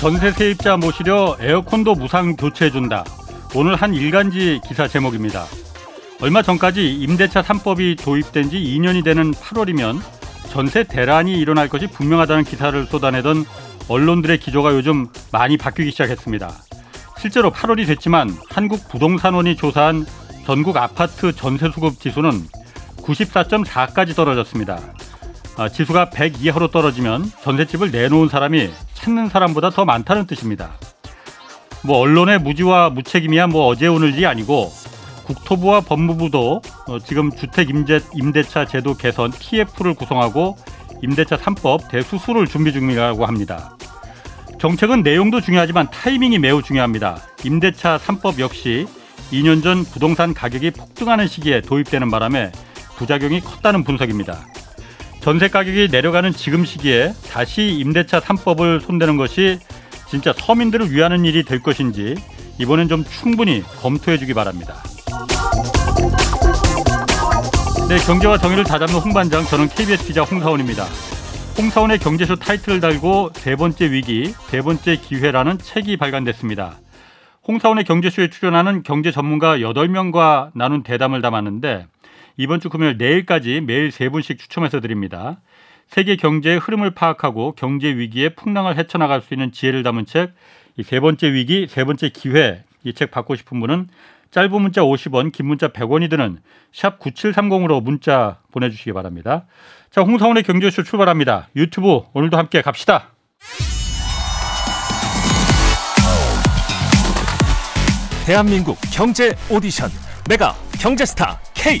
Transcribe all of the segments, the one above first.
전세 세입자 모시려 에어컨도 무상 교체해준다. 오늘 한 일간지 기사 제목입니다. 얼마 전까지 임대차 3법이 도입된 지 2년이 되는 8월이면 전세 대란이 일어날 것이 분명하다는 기사를 쏟아내던 언론들의 기조가 요즘 많이 바뀌기 시작했습니다. 실제로 8월이 됐지만 한국부동산원이 조사한 전국 아파트 전세수급 지수는 94.4까지 떨어졌습니다. 지수가 100 이하로 떨어지면 전셋집을 내놓은 사람이 찾는 사람보다 더 많다는 뜻입니다. 언론의 무지와 무책임이야 어제 오늘이 아니고 국토부와 법무부도 지금 주택임대차 제도 개선 TF를 구성하고 임대차 3법 대수술을 준비 중이라고 합니다. 정책은 내용도 중요하지만 타이밍이 매우 중요합니다. 임대차 3법 역시 2년 전 부동산 가격이 폭등하는 시기에 도입되는 바람에 부작용이 컸다는 분석입니다. 전세 가격이 내려가는 지금 시기에 다시 임대차 3법을 손대는 것이 진짜 서민들을 위하는 일이 될 것인지 이번엔 좀 충분히 검토해 주기 바랍니다. 네, 경제와 정의를 다잡는 홍반장, 저는 KBS 기자 홍사원입니다. 홍사원의 경제쇼 타이틀을 달고 세 번째 위기, 세 번째 기회라는 책이 발간됐습니다. 홍사원의 경제쇼에 출연하는 경제 전문가 8명과 나눈 대담을 담았는데 이번 주 금요일 내일까지 매일 3분씩 추첨해서 드립니다. 세계 경제의 흐름을 파악하고 경제 위기의 풍랑을 헤쳐나갈 수 있는 지혜를 담은 책, 이 세 번째 위기, 세 번째 기회, 이 책 받고 싶은 분은 짧은 문자 50원, 긴 문자 100원이 드는 샵 9730으로 문자 보내주시기 바랍니다. 자, 홍사원의 경제쇼 출발합니다. 유튜브 오늘도 함께 갑시다. 대한민국 경제 오디션 메가 경제스타 K.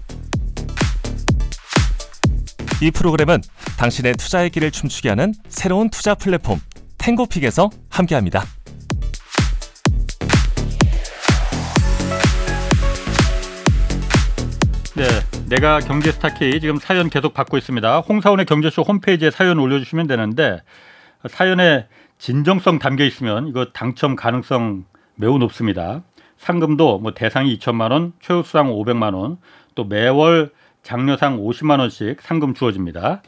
이 프로그램은 당신의 투자의 길을 춤추게 하는 새로운 투자 플랫폼 탱고픽에서 함께합니다. 네, 내가 경제스타K 지금 사연 계속 받고 있습니다. 홍사원의 경제쇼 홈페이지에 사연 올려주시면 되는데 사연에 진정성 담겨 있으면 이거 당첨 가능성 매우 높습니다. 상금도 대상이 2천만 원, 최우수상 500만 원, 또 매월 장려상 50만 원씩 상금 주어집니다.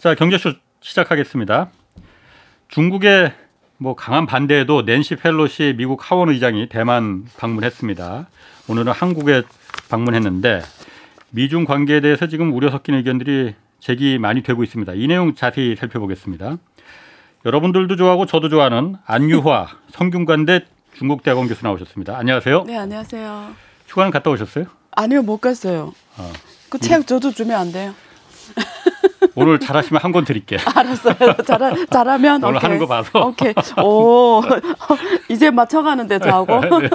자, 경제쇼 시작하겠습니다. 중국의 강한 반대에도 낸시 펠로시 미국 하원 의장이 대만 방문했습니다. 오늘은 한국에 방문했는데 미중 관계에 대해서 지금 우려 섞인 의견들이 제기 많이 되고 있습니다. 이 내용 자세히 살펴보겠습니다. 여러분들도 좋아하고 저도 좋아하는 안유화 성균관대 중국대학원 교수 나오셨습니다. 안녕하세요. 네, 안녕하세요. 휴가는 갔다 오셨어요? 아니요, 못 갔어요. 그 책 저도 주면 안 돼요? 오늘 잘하시면 한 권 드릴게요. 알았어요. 잘하면 오늘 오케이. 하는 거 봐서. 오케이. 오, 이제 맞춰가는데 저하고. 네.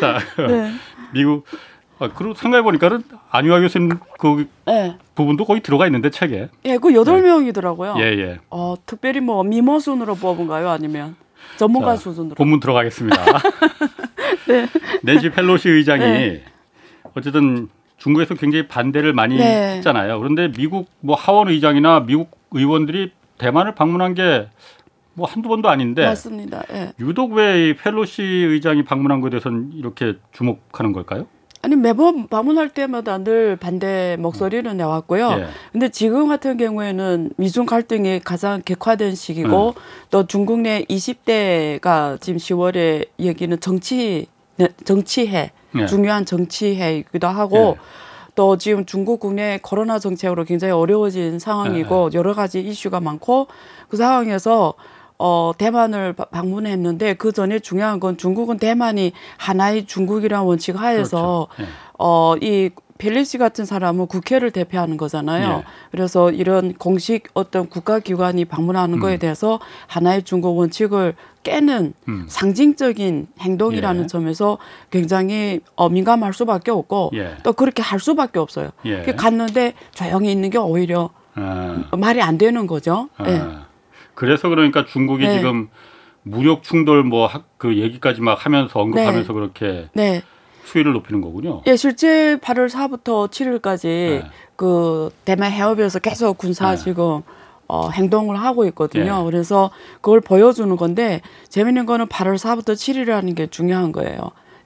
자, 네. 미국. 그리고 생각해보니까 안유화 교수님 그 네. 부분도 거기 들어가 있는데 책에. 예, 그 8명이더라고요. 예, 예. 특별히 미모 순으로 뽑은가요? 아니면 전문가 자, 수준으로? 본문 들어가겠습니다. 네. 낸시 펠로시 의장이 네. 어쨌든 중국에서 굉장히 반대를 많이 네. 했잖아요. 그런데 미국 하원 의장이나 미국 의원들이 대만을 방문한 게 한두 번도 아닌데 맞습니다. 네. 유독 왜 펠로시 의장이 방문한 것에 대해서는 이렇게 주목하는 걸까요? 아니, 매번 방문할 때마다 늘 반대 목소리는 나왔고요. 예. 근데 지금 같은 경우에는 미중 갈등이 가장 격화된 시기고 또 중국 내 20대가 지금 10월에 얘기는 정치해. 예. 중요한 정치해이기도 하고 예. 또 지금 중국 국내 코로나 정책으로 굉장히 어려워진 상황이고 예. 여러 가지 이슈가 많고 그 상황에서 대만을 방문했는데 그 전에 중요한 건 중국은 대만이 하나의 중국이라는 원칙 하에서 그렇죠. 네. 이 펠로시 같은 사람은 국회를 대표하는 거잖아요. 네. 그래서 이런 공식 어떤 국가기관이 방문하는 거에 대해서 하나의 중국 원칙을 깨는 상징적인 행동이라는 예. 점에서 굉장히 민감할 수밖에 없고 예. 또 그렇게 할 수밖에 없어요. 예. 갔는데 조용히 있는 게 오히려 말이 안 되는 거죠. 예. 그래서 그러니까 중국이 네. 지금 무력 충돌 뭐 그 얘기까지 막 하면서 언급하면서 네. 그렇게 네. 수위를 높이는 거군요. 예, 실제 8월 4부터 7일까지 네. 그 대만 해협에서 계속 군사 지금 네. 행동을 하고 있거든요. 예. 그래서 그걸 보여주는 건데 재밌는 거는 8월 4부터 7일이라는 게 중요한 거예요.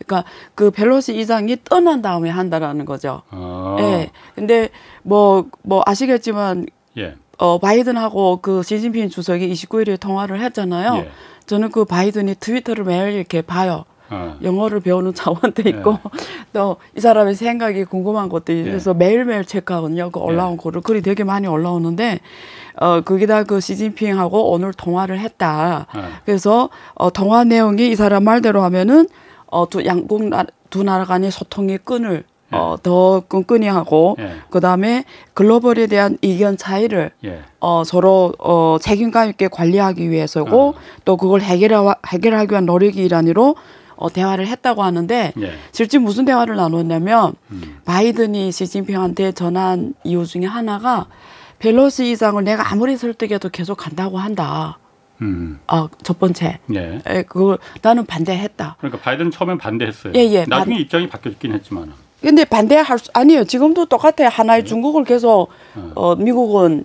그러니까 그 펠로시 이장이 떠난 다음에 한다라는 거죠. 아. 예. 근데 뭐 아시겠지만 예. 바이든하고 그 시진핑 주석이 29일에 통화를 했잖아요. 예. 저는 그 바이든이 트위터를 매일 이렇게 봐요. 아. 영어를 배우는 차원도 있고 예. 또 이 사람의 생각이 궁금한 것도 있어서 예. 매일매일 체크하거든요. 그 올라온 예. 거를 글이 되게 많이 올라오는데 거기다 그 시진핑하고 오늘 통화를 했다. 예. 그래서 통화 내용이 이 사람 말대로 하면은 두 나라 간의 소통의 끈을 예. 더 끈끈이 하고 예. 그다음에 글로벌에 대한 의견 차이를 예. 서로 책임감 있게 관리하기 위해서고 또 그걸 해결하기 위한 노력이 일환으로 대화를 했다고 하는데 예. 실제 무슨 대화를 나눴냐면 바이든이 시진핑한테 전한 이유 중에 하나가 펠로시 이장을 내가 아무리 설득해도 계속 간다고 한다. 첫 번째. 예. 그걸 나는 반대했다. 그러니까 바이든은 처음엔 반대했어요. 예, 나중에 입장이 바뀌었긴 했지만. 근데 아니에요. 지금도 똑같아요. 하나의 중국을 계속 미국은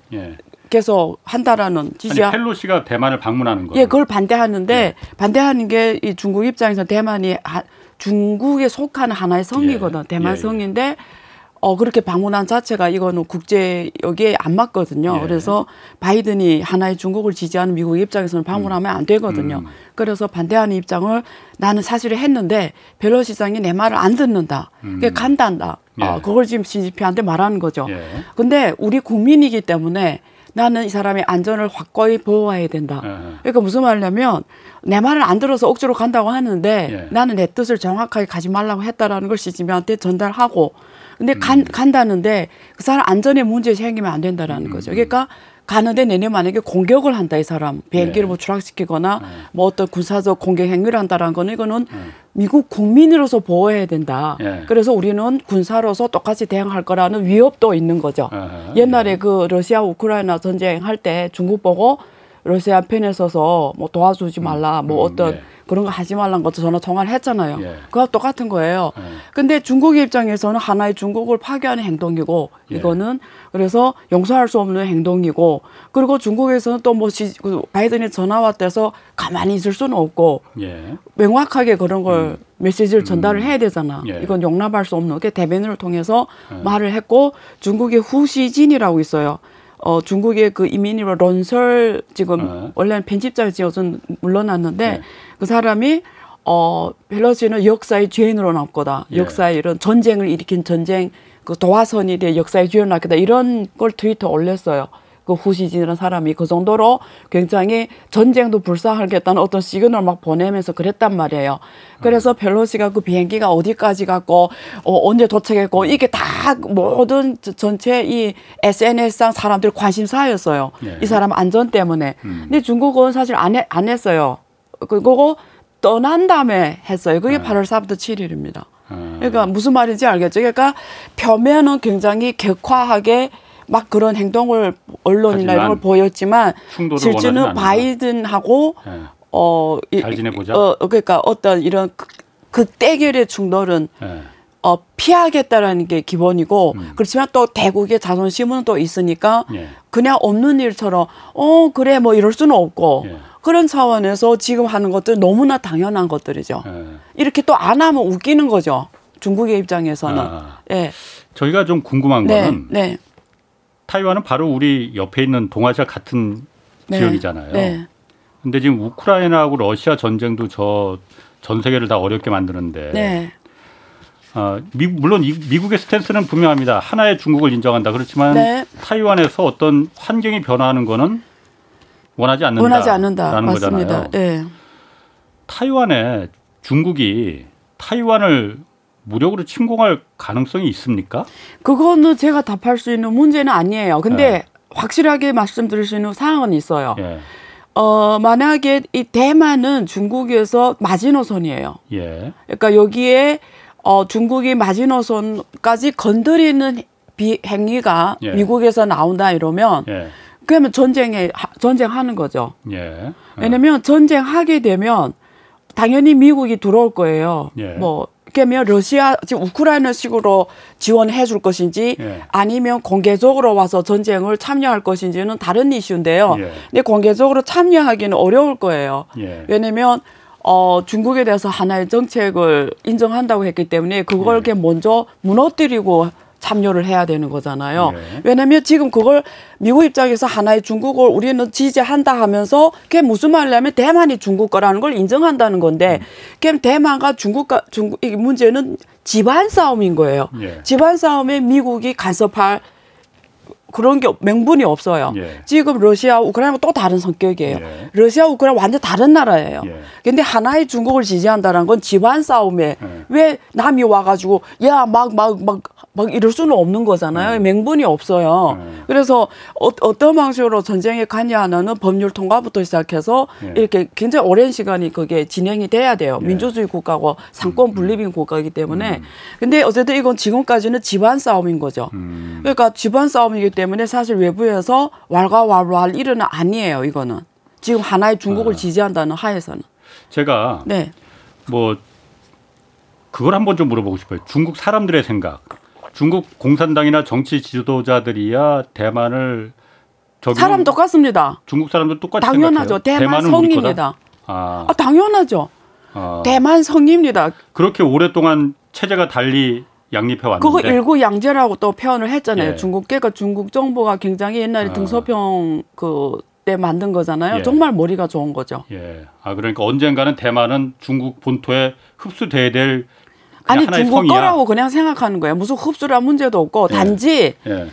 계속 한다라는 지지야. 펠로시가 대만을 방문하는 거예요. 예, 그걸 반대하는데 반대하는 게 이 중국 입장에서 대만이 중국에 속한 하나의 성이거든. 대만 성인데 그렇게 방문한 자체가 이거는 국제 여기에 안 맞거든요. 예. 그래서 바이든이 하나의 중국을 지지하는 미국 입장에서는 방문하면 안 되거든요. 그래서 반대하는 입장을 나는 사실을 했는데 펠로시 시장이 내 말을 안 듣는다. 그러니까 간단다. 예. 그걸 지금 시진핑한테 말하는 거죠. 근데 우리 국민이기 때문에 나는 이 사람의 안전을 확고히 보호해야 된다. 그러니까 무슨 말이냐면 내 말을 안 들어서 억지로 간다고 하는데 나는 내 뜻을 정확하게 가지 말라고 했다라는 걸 시진핑한테 전달하고 근데 간다는데 그 사람 안전에 문제 생기면 안 된다라는 거죠. 그러니까 가는데 내내 만약에 공격을 한다 이 사람 비행기를 뭐 추락시키거나 뭐 어떤 군사적 공격 행위를 한다라는 거는 이거는 미국 국민으로서 보호해야 된다. 그래서 우리는 군사로서 똑같이 대응할 거라는 위협도 있는 거죠. 옛날에 그 러시아 우크라이나 전쟁할 때 중국 보고 러시아 편에 서서 뭐 도와주지 말라 뭐 어떤 그런 거 하지 말라는 것도 저는 통화를 했잖아요. 그거와 똑같은 거예요. 근데 중국의 입장에서는 하나의 중국을 파괴하는 행동이고 이거는 그래서 용서할 수 없는 행동이고 그리고 중국에서는 또 뭐 바이든이 전화 왔대서 가만히 있을 수는 없고 명확하게 그런 걸 메시지를 전달을 해야 되잖아. 이건 용납할 수 없는 게 대변인을 통해서 말을 했고 중국의 후시진이라고 있어요. 중국의 그 이민이로 런설 지금 원래는 편집자였지만 물러났는데 그 사람이 펠로시는 역사의 죄인으로 나올 거다. 역사의 이런 전쟁을 일으킨 전쟁 그 도화선이 돼 역사의 죄인으로 나올 거다. 이런 걸 트위터 올렸어요. 그 후시진이라는 사람이 그 정도로 굉장히 전쟁도 불사하겠다는 어떤 시그널 막 보내면서 그랬단 말이에요. 그래서 펠로시가 그 비행기가 어디까지 갔고 언제 도착했고 이게 다 모든 전체 이 SNS상 사람들 관심사였어요. 이 사람 안전 때문에. 근데 중국은 사실 안 했어요. 그거 떠난 다음에 했어요. 그게 8월 4부터 7일입니다. 그러니까 무슨 말인지 알겠죠? 그러니까 표면은 굉장히 격화하게 막 그런 행동을 언론이나 이런 걸 보였지만 실제는 바이든하고 잘 지내보자. 그러니까 어떤 이런 극대결의 충돌은 피하겠다라는 게 기본이고 그렇지만 또 대국의 자존심은 또 있으니까 그냥 없는 일처럼 그래 뭐 이럴 수는 없고 그런 차원에서 지금 하는 것들 너무나 당연한 것들이죠. 이렇게 또 안 하면 웃기는 거죠. 중국의 입장에서는. 예. 저희가 좀 궁금한 거는 타이완은 바로 우리 옆에 있는 동아시아 같은 지역이잖아요. 근데 지금 우크라이나하고 러시아 전쟁도 전 세계를 다 어렵게 만드는데 물론 미국의 스탠스는 분명합니다. 하나의 중국을 인정한다. 그렇지만 타이완에서 어떤 환경이 변화하는 거는 원하지 않는다라는 맞습니다. 거잖아요. 타이완에 중국이 타이완을 무력으로 침공할 가능성이 있습니까? 그거는 제가 답할 수 있는 문제는 아니에요. 근데 확실하게 말씀드릴 수 있는 상황은 있어요. 만약에 이 대만은 중국에서 마지노선이에요. 그러니까 여기에 중국이 마지노선까지 건드리는 행위가 미국에서 나온다 이러면 그러면 전쟁하는 거죠. 예. 왜냐면 전쟁하게 되면 당연히 미국이 들어올 거예요. 예. 뭐 그러면 러시아 지금 우크라이나식으로 지원해 줄 것인지 예. 아니면 공개적으로 와서 전쟁을 참여할 것인지는 다른 이슈인데요. 예. 근데 공개적으로 참여하기는 어려울 거예요. 예. 왜냐면 중국에 대해서 하나의 정책을 인정한다고 했기 때문에 그걸 이렇게 먼저 무너뜨리고 참여를 해야 되는 거잖아요. 예. 왜냐하면 지금 그걸 미국 입장에서 하나의 중국을 우리는 지지한다 하면서 그게 무슨 말이냐면 대만이 중국 거라는 걸 인정한다는 건데 그럼 대만과 중국 이 문제는 집안 싸움인 거예요. 예. 집안 싸움에 미국이 간섭할 그런 게 명분이 없어요. 예. 지금 러시아, 우크라이나가 또 다른 성격이에요. 예. 러시아, 우크라이나 완전 다른 나라예요. 그런데 예. 하나의 중국을 지지한다는 건 집안 싸움에 예. 왜 남이 와가지고 야 막 이럴 수는 없는 거잖아요. 예. 명분이 없어요. 예. 그래서 어떤 방식으로 전쟁에 관여하는 법률 통과부터 시작해서 예. 이렇게 굉장히 오랜 시간이 그게 진행이 돼야 돼요. 예. 민주주의 국가고 상권 분립인 국가이기 때문에. 근데 어쨌든 이건 지금까지는 집안 싸움인 거죠. 그러니까 집안 싸움이기 때문에 사실 외부에서 왈가왈부할 일은 아니에요. 이거는 지금 하나의 중국을 지지한다는 하에서는 제가 네. 뭐 그걸 한번 좀 물어보고 싶어요. 중국 사람들의 생각. 중국 공산당이나 정치 지도자들이야 대만을 사람 똑같습니다. 중국 사람도 똑같이 당연하죠. 생각해요. 대만 성입니다. 아, 당연하죠. 아. 대만 성입니다. 그렇게 오랫동안 체제가 달리. 양립해 왔는데 그거 일구양제라고 또 표현을 했잖아요. 예. 중국 그러니까 중국 정부가 굉장히 옛날에 등서평 그때 만든 거잖아요. 예. 정말 머리가 좋은 거죠. 예. 아 그러니까 언젠가는 대만은 중국 본토에 흡수돼야 될 아니 중국 성이야. 거라고 그냥 생각하는 거예요. 무슨 흡수란 문제도 없고 예. 단지 예.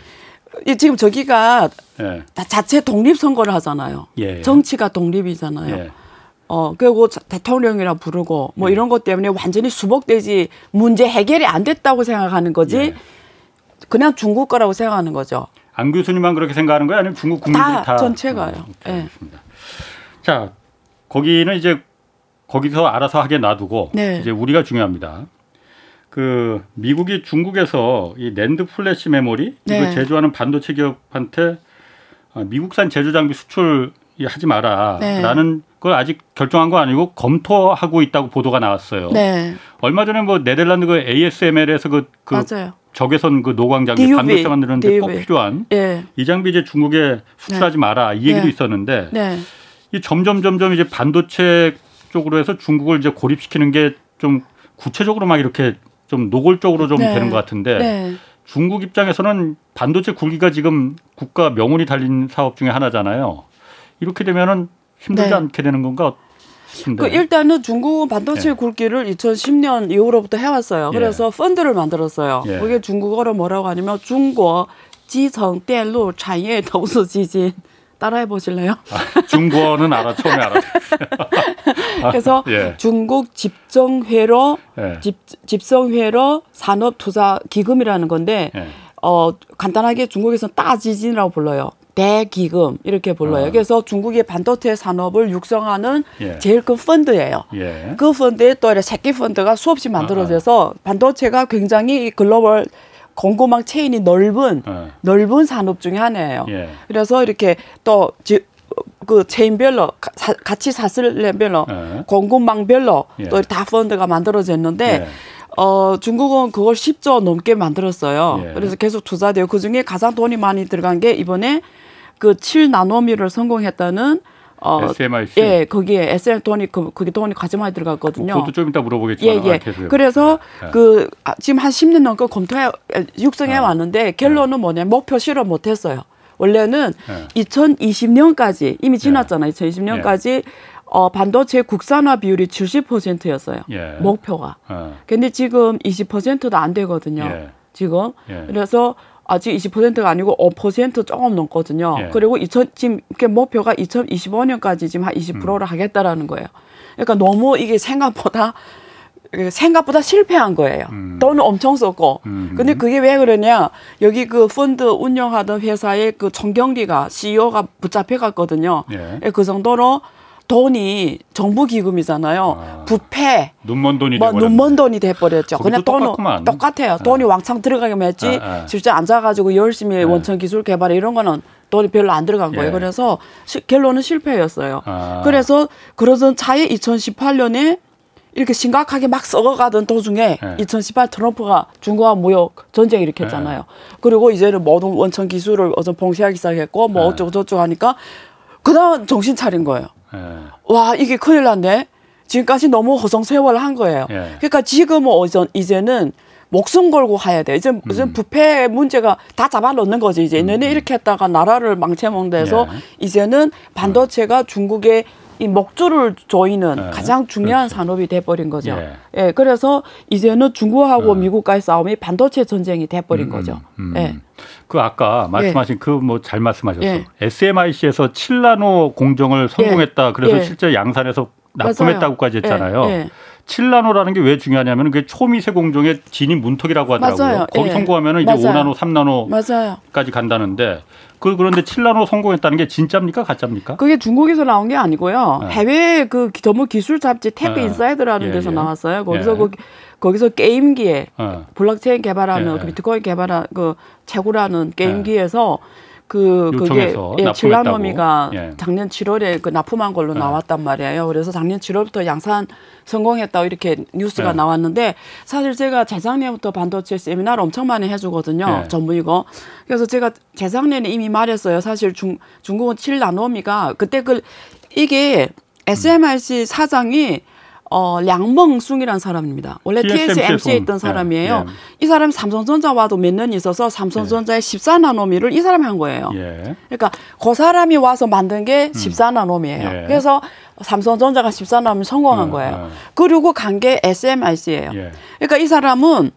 지금 저기가 예. 자체 독립 선거를 하잖아요. 예. 정치가 독립이잖아요. 예. 그리고 대통령이라 부르고 뭐 이런 것 때문에 완전히 수복되지 문제 해결이 안 됐다고 생각하는 거지 그냥 중국 거라고 생각하는 거죠. 안 교수님만 그렇게 생각하는 거예요? 아니면 중국 국민들이 다 전체가요. 네. 자, 거기는 이제 거기서 알아서 하게 놔두고 네. 이제 우리가 중요합니다. 그 미국이 중국에서 이 낸드 플래시 메모리 네. 이걸 제조하는 반도체 기업한테 미국산 제조 장비 수출 하지 마라라는 네. 그걸 아직 결정한 거 아니고 검토하고 있다고 보도가 나왔어요. 네. 얼마 전에 뭐 네덜란드 그 ASML에서 그 적외선 그 노광 장비 반도체 만드는데 DUV. 꼭 필요한 네. 이 장비 이제 중국에 수출하지 네. 마라 이 얘기도 네. 있었는데 네. 이 점점 이제 반도체 쪽으로 해서 중국을 이제 고립시키는 게 좀 구체적으로 막 이렇게 좀 노골적으로 좀 네. 되는 것 같은데 네. 중국 입장에서는 반도체 굴기가 지금 국가 명운이 달린 사업 중에 하나잖아요. 이렇게 되면은 힘들지 네. 않게 되는 건가? 그 일단은 중국은 반도체 네. 굵기를 2010년 이후로부터 해왔어요. 그래서 예. 펀드를 만들었어요. 예. 그게 중국어로 뭐라고 하냐면 중국 지성 대로 산업投资 지진. 따라해 보실래요? 아, 중국어는 처음에 알았어요. 그래서 예. 중국 집정회로 예. 집성회로 산업 투자 기금이라는 건데 예. 간단하게 중국에서는 따지진이라고 불러요. 대기금 이렇게 불러요. 그래서 중국의 반도체 산업을 육성하는 예. 제일 큰 펀드예요. 예. 그 펀드에 또 새끼 펀드가 수없이 만들어져서 반도체가 굉장히 글로벌 공급망 체인이 넓은 산업 중에 하나예요. 예. 그래서 이렇게 또 그 체인별로 같이 사슬 레벨로 공급망별로 예. 또 다 펀드가 만들어졌는데 예. 중국은 그걸 10조 넘게 만들었어요. 예. 그래서 계속 투자돼요. 그중에 가장 돈이 많이 들어간 게 이번에 그 7나노미를 성공했다는 SMIC. 예, 거기에 SM 돈이 그게 돈이 가장 많이 들어갔거든요. 그것도 좀 이따 물어보겠지만. 예, 예. 그래서 예. 지금 한 10년 넘게 검토해 육성해 왔는데 결론은 뭐냐? 목표 실현 못 했어요. 원래는 2020년까지 이미 지났잖아요. 2020년까지 반도체 국산화 비율이 70%였어요. 예. 목표가. 근데 지금 20%도 안 되거든요. 예. 지금. 예. 그래서 아직 20%가 아니고 5% 조금 넘거든요. 예. 그리고 지금 목표가 2025년까지 지금 한 20%를 하겠다라는 거예요. 그러니까 너무 이게 생각보다 실패한 거예요. 돈을 엄청 썼고. 근데 그게 왜 그러냐. 여기 그 펀드 운영하던 회사의 그 총경리가 CEO가 붙잡혀 갔거든요. 예. 그 정도로 돈이 정부 기금이잖아요. 부패. 눈먼 돈이 돼버렸죠. 그냥 똑같구만. 똑같아요. 돈이 왕창 들어가기만 했지 실제 앉아가지고 열심히 원천 기술 개발 이런 거는 돈이 별로 안 들어간 거예요. 예. 그래서 결론은 실패였어요. 아. 그래서 그러던 차에 2018년에 이렇게 심각하게 막 썩어가던 도중에 예. 2018 트럼프가 중국과 무역 전쟁 일으켰잖아요. 예. 그리고 이제는 모든 원천 기술을 어떤 봉쇄하기 시작했고 뭐 예. 어쩌고 저쩌고 하니까 그다음 정신 차린 거예요. 예. 와 이게 큰일 났네. 지금까지 너무 허송세월을 한 거예요. 예. 그러니까 지금은 이제는 목숨 걸고 가야 돼. 이제 무슨 부패 문제가 다 잡아놓는 거지. 이제 얘네 이렇게 했다가 나라를 망쳐먹는 데서 예. 이제는 반도체가 중국의 이 목줄을 조이는 예. 가장 중요한 그렇죠. 산업이 돼버린 거죠. 예. 예, 그래서 이제는 중국하고 미국과의 싸움이 반도체 전쟁이 돼버린 거죠. 예. 그 아까 말씀하신 예. 그 뭐 잘 말씀하셨어. 예. SMIC에서 7나노 공정을 성공했다. 예. 그래서 예. 실제 양산에서 납품했다고까지 했잖아요. 예, 예. 7나노라는 게 왜 중요하냐면 그게 초미세 공정의 진입 문턱이라고 하더라고요. 맞아요. 거기 예. 성공하면 이제 맞아요. 5나노, 3나노까지 맞아요. 간다는데 그런데 7나노 성공했다는 게 진짜입니까? 가짜입니까? 그게 중국에서 나온 게 아니고요. 예. 해외 그 전문 기술 잡지 테크 예. 인사이드라는 예. 데서 나왔어요. 거기서 예. 거기서 게임기에 블록체인 개발하는 예. 그 비트코인 개발한 그 최고라는 게임기에서 예. 그게 예, 칠라노미가 예. 작년 7월에 그 납품한 걸로 예. 나왔단 말이에요. 그래서 작년 7월부터 양산 성공했다고 이렇게 뉴스가 예. 나왔는데 사실 제가 재작년부터 반도체 세미나를 엄청 많이 해주거든요. 예. 전문이고. 그래서 제가 재작년에 이미 말했어요. 사실 중국은 7나노미가 그때 이게 SMIC 사장이 량멍숭이라는 사람입니다. 원래 TSMC에 있던 사람이에요. 예. 이 사람이 삼성전자와도 몇 년 있어서 삼성전자의 14나노미를 이 사람이 한 거예요. 예. 그러니까 그 사람이 와서 만든 게 14나노미예요. 예. 그래서 삼성전자가 14나노미 성공한 거예요. 그리고 간 게 SMIC예요. 예. 그러니까 이 사람은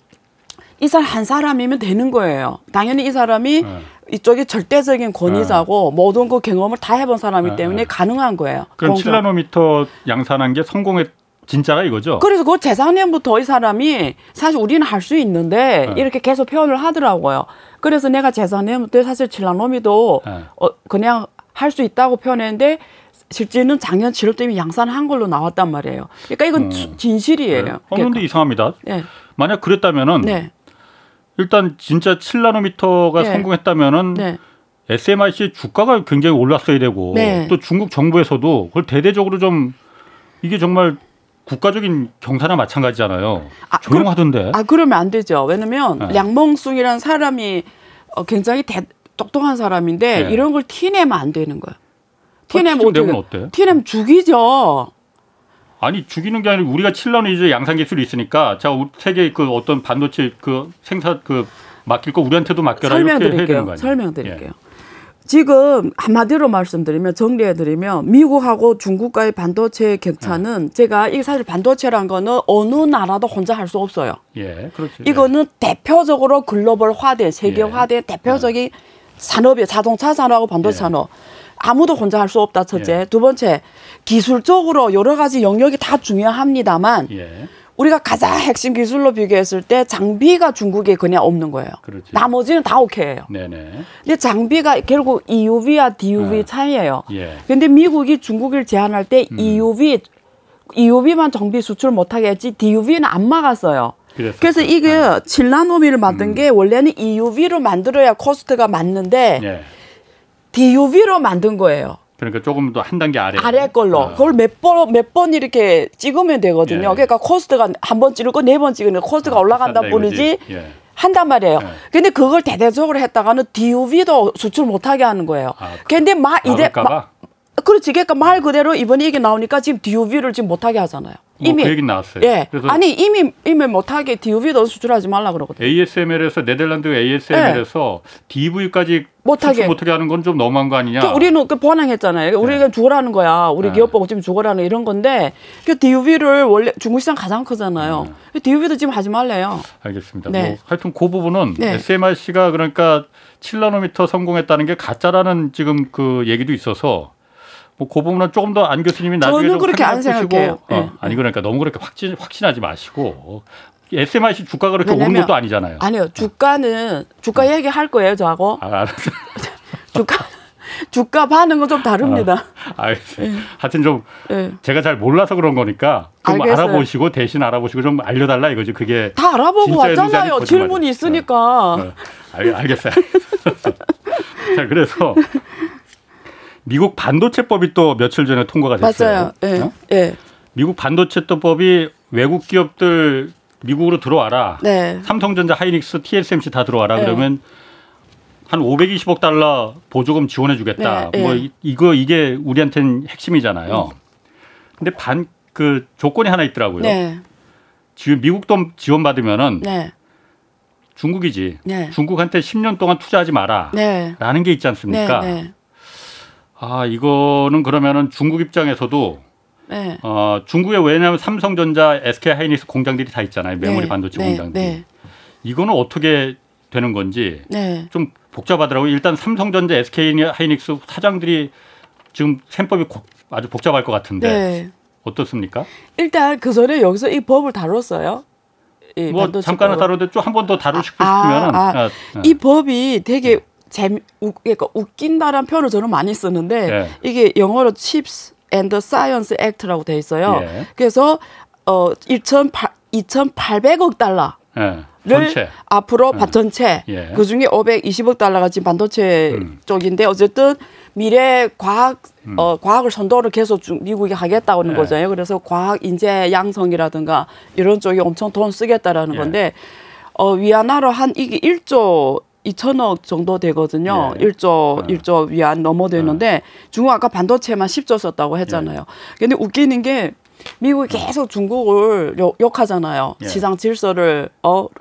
이 사람 한 사람이면 되는 거예요. 당연히 이 사람이 이쪽이 절대적인 권위자고 모든 그 경험을 다 해본 사람이기 때문에 가능한 거예요. 그럼 7나노미터 양산한 게 성공했 진짜라 이거죠? 그래서 그 재작년부터 이 사람이 사실 우리는 할 수 있는데 네. 이렇게 계속 표현을 하더라고요. 그래서 내가 재작년부터 사실 7나노미도 네. 그냥 할 수 있다고 표현했는데 실제는 작년 7월 때문에 양산한 걸로 나왔단 말이에요. 그러니까 이건 진실이에요. 네. 그런데 그러니까. 이상합니다. 네. 만약 그랬다면은 네. 일단 진짜 7나노미터가 네. 성공했다면은 네. SMIC의 주가가 굉장히 올랐어야 되고 네. 또 중국 정부에서도 그걸 대대적으로 좀 이게 정말 국가적인 경사나 마찬가지잖아요. 조용하던데. 그러면 안 되죠. 왜냐면 량멍숭이라는 사람이 굉장히 똑똑한 사람인데 네. 이런 걸 티내면 안 되는 거예요. 티내면 어때? 티내면 죽이죠. 아니 죽이는 게 아니라 우리가 7나노 이제 양산 기술이 있으니까 자 세계 그 어떤 반도체 그 생산 그 맡길 거 우리한테도 맡겨라 이렇게 해야 되는 거 아니에요? 설명드릴게요. 예. 지금 한마디로 말씀드리면 정리해드리면 미국하고 중국과의 반도체 격차는 제가 이 사실 반도체란 거는 어느 나라도 혼자 할 수 없어요. 예, 그렇죠. 이거는 대표적으로 글로벌화된 세계화된 대표적인 산업이에요. 자동차 산업하고 반도체 산업. 아무도 혼자 할 수 없다. 첫째. 두 번째 기술적으로 여러 가지 영역이 다 중요합니다만 우리가 가장 핵심 기술로 비교했을 때 장비가 중국에 그냥 없는 거예요. 그렇지. 나머지는 다 오케이예요. 네네. 근데 장비가 결국 EUV와 DUV 차이예요. 그런데 미국이 중국을 제한할 때 EUV만 정비 수출 못하게 했지 DUV는 안 막았어요. 그래서 이게 7나노미를 만든 게 원래는 EUV로 만들어야 코스트가 맞는데 DUV로 만든 거예요. 그러니까 조금 더 한 단계 아래 걸로 그걸 몇 번 이렇게 찍으면 되거든요. 그러니까 코스트가 한 번 찍고 네 번 찍으면 코스트가 올라간다 뿐이지 한단 말이에요. 그런데 그걸 대대적으로 했다가는 DUV도 수출 못하게 하는 거예요. 그런데 그렇지. 그러니까 말 그대로 이번에 이게 나오니까 지금 DUV를 지금 못하게 하잖아요. 이미 그 얘기 나왔어요. 예. 그래서 아니 이미 못하게 DUV도 수출하지 말라 그러거든요. ASML에서 네덜란드 ASML에서 DUV까지 못하게 하는 건 좀 너무한 거 아니냐? 그 우리는 그 번항했잖아요. 우리가 죽으라는 거야. 우리 기업 보고 지금 죽으라는 이런 건데 그 DUV를 원래 중국 시장 가장 크잖아요. DUV도 지금 하지 말래요. 알겠습니다. 네. 뭐 하여튼 그 부분은 SMIC가 그러니까 7나노미터 성공했다는 게 가짜라는 지금 그 얘기도 있어서. 뭐 그 부분은 조금 더 안 교수님이 나중에 좀 생각해보시고 아니 그러니까 너무 그렇게 확신하지 마시고 SMIC 주가가 그렇게 오른 것도 아니잖아요. 아니요. 주가 얘기할 거예요. 저하고. 알았어요. 주가 반응은 좀 다릅니다. 알겠어요. 하여튼 좀 제가 잘 몰라서 그런 거니까 좀 알겠어요. 알아보시고 대신 알아보시고 좀 알려달라 이거죠. 그게 다 알아보고 왔잖아요. 질문이 있으니까. 알겠어요. 자, 그래서 미국 반도체법이 또 며칠 전에 통과가 됐어요. 맞아요. 예. 어? 예. 미국 반도체법이 외국 기업들 미국으로 들어와라. 네. 삼성전자, 하이닉스, TSMC 다 들어와라. 예. 그러면 한 520억 달러 보조금 지원해 주겠다. 네, 뭐 네. 이게 우리한테는 핵심이잖아요. 근데 그 조건이 하나 있더라고요. 네. 지금 미국 돈 지원 받으면은 네. 중국이지. 네. 중국한테 10년 동안 투자하지 마라. 네. 라는 게 있지 않습니까? 네, 네. 아, 이거는 그러면은 중국 입장에서도 네. 중국에 왜냐면 삼성전자, SK 하이닉스 공장들이 다 있잖아요. 메모리 네, 반도체 네, 공장들이. 네. 이거는 어떻게 되는 건지 네. 좀 복잡하더라고요. 일단 삼성전자, SK 하이닉스 사장들이 지금 셈법이 아주 복잡할 것 같은데 네. 어떻습니까? 일단 그 전에 여기서 이 법을 다뤘어요. 이 뭐 잠깐은 다뤘는데 좀 한 번 더 다루고 싶으면 이 법이 되게 그러니까 웃긴다란 표현을 저는 많이 쓰는데 네. 이게 영어로 Chips and Science Act라고 돼 있어요. 네. 그래서 2,800억 달러. 네. 전체. 앞으로 전체 예. 그중에 520억 달러가 지금 반도체 쪽인데 어쨌든 미래 과학 과학을 선도를 계속 미국이 하겠다고 하는 예. 거잖아요. 그래서 과학 인재 양성이라든가 이런 쪽에 엄청 돈 쓰겠다라는 예. 건데 위안화로 한 이게 1조 2천억 정도 되거든요. 예. 1조 위안 넘어 되는데 중국 아까 반도체만 10조 썼다고 했잖아요. 근데 웃기는 게 미국이 계속 중국을 욕하잖아요. 예. 시장 질서를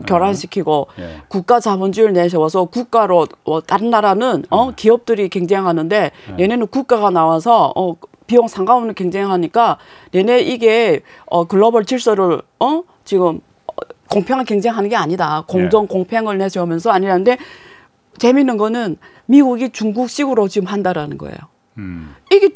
결란시키고 예. 국가 자본주의를 내세워서 국가로 다른 나라는 기업들이 경쟁하는데 얘네는 국가가 나와서 비용 상관없는 경쟁하니까 얘네 이게 글로벌 질서를 지금 공평한 경쟁하는 게 아니다. 공정 예. 공평을 내세우면서 아니라는데 재밌는 거는 미국이 중국식으로 지금 한다라는 거예요. 이게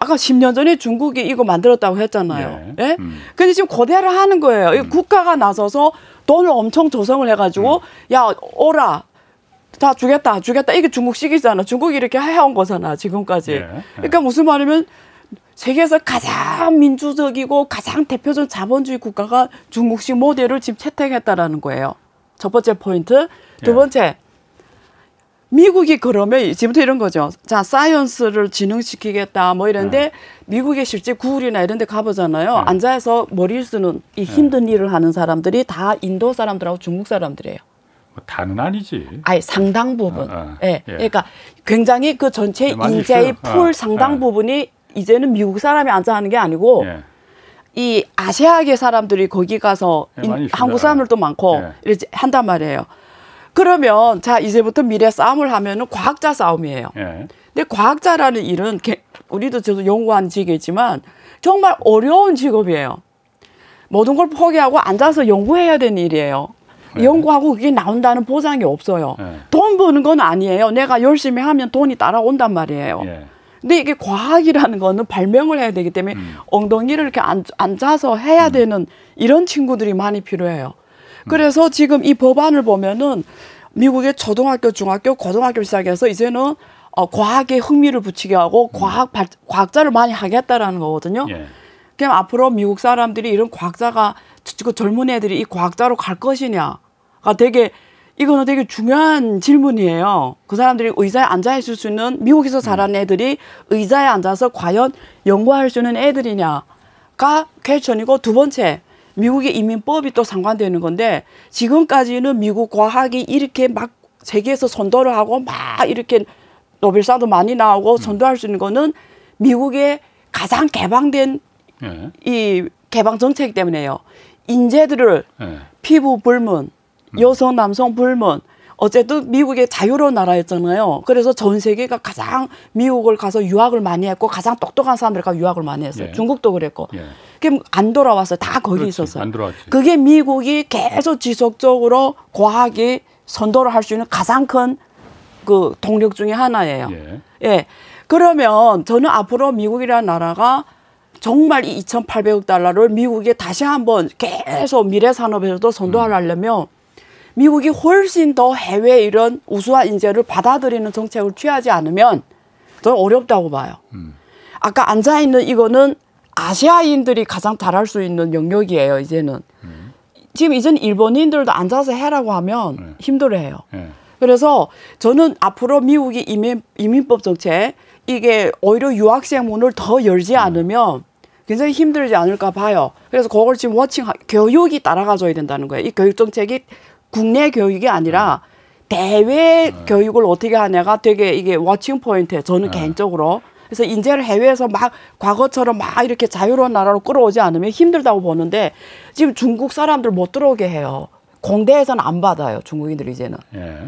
아까 10년 전에 중국이 이거 만들었다고 했잖아요. 예? 근데 지금 거대를 하는 거예요. 이 국가가 나서서 돈을 엄청 조성을 해가지고, 야, 오라. 다 주겠다. 이게 중국식이잖아. 중국이 이렇게 해온 거잖아, 지금까지. 예. 그러니까 무슨 말이면, 세계에서 가장 민주적이고 가장 대표적인 자본주의 국가가 중국식 모델을 지금 채택했다라는 거예요. 첫 번째 포인트. 두 번째. 예. 미국이 그러면 지금부터 이런 거죠. 자, 사이언스를 진흥시키겠다 뭐 이런데 미국의 실제 구울이나 이런 데 가보잖아요. 앉아서 머리를 쓰는 이 힘든 일을 하는 사람들이 다 인도 사람들하고 중국 사람들이에요. 뭐 다는 아니지. 아니, 상당 부분. 예. 그러니까 굉장히 그 전체 인재의 풀 상당 부분이 이제는 미국 사람이 앉아 하는 게 아니고 이 아시아계 사람들이 거기 가서 한국 사람들도 많고 이렇게 한단 말이에요. 그러면 자 이제부터 미래 싸움을 하면은 과학자 싸움이에요. 예. 근데 과학자라는 일은 우리도 저도 연구하는 직이지만 정말 어려운 직업이에요. 모든 걸 포기하고 앉아서 연구해야 되는 일이에요. 예. 연구하고 그게 나온다는 보장이 없어요. 예. 돈 버는 건 아니에요. 내가 열심히 하면 돈이 따라온단 말이에요. 예. 근데 이게 과학이라는 거는 발명을 해야 되기 때문에 엉덩이를 이렇게 앉아서 해야 되는 이런 친구들이 많이 필요해요. 그래서 지금 이 법안을 보면은 미국의 초등학교, 중학교, 고등학교 시작해서 이제는 과학에 흥미를 붙이게 하고 과학자를 많이 하겠다라는 거거든요. 예. 그럼 앞으로 미국 사람들이 이런 과학자가 젊은 애들이 이 과학자로 갈 것이냐가 되게 이거는 되게 중요한 질문이에요. 그 사람들이 의자에 앉아 있을 수 있는 미국에서 자란 애들이 의자에 앉아서 과연 연구할 수 있는 애들이냐가 퀘스천이고 두 번째. 미국의 이민법이 또 상관되는 건데 지금까지는 미국 과학이 이렇게 막 세계에서 선도를 하고 막 이렇게 노벨상도 많이 나오고 선도할 수 있는 거는 미국의 가장 개방된 이 개방 정책 때문에요. 인재들을 피부 불문, 여성 남성 불문 어쨌든 미국의 자유로운 나라였잖아요. 그래서 전 세계가 가장 미국을 가서 유학을 많이 했고 가장 똑똑한 사람들 가서 유학을 많이 했어요. 예. 중국도 그랬고. 예. 그럼 안 돌아왔어요. 다 거기 그렇지, 있었어요. 안 돌아왔지. 그게 미국이 계속 지속적으로 과학이 선도를 할 수 있는 가장 큰 그 동력 중에 하나예요. 예. 예. 그러면 저는 앞으로 미국이라는 나라가 정말 이 2,800억 달러를 미국에 다시 한번 계속 미래 산업에서도 선도하려면 미국이 훨씬 더 해외 이런 우수한 인재를 받아들이는 정책을 취하지 않으면 저는 어렵다고 봐요. 아까 앉아있는 이거는 아시아인들이 가장 잘할 수 있는 영역이에요, 이제는. 지금 이제는 일본인들도 앉아서 해라고 하면 힘들어해요. 그래서 저는 앞으로 미국이 이민법 정책, 이게 오히려 유학생 문을 더 열지 않으면 굉장히 힘들지 않을까 봐요. 그래서 그걸 지금 교육이 따라가줘야 된다는 거예요. 이 교육 정책이 국내 교육이 아니라 대외 교육을 어떻게 하냐가 되게 이게 워칭 포인트예요. 저는 개인적으로. 그래서 인재를 해외에서 막 과거처럼 막 이렇게 자유로운 나라로 끌어오지 않으면 힘들다고 보는데 지금 중국 사람들 못 들어오게 해요. 공대에서는 안 받아요. 중국인들이 이제는.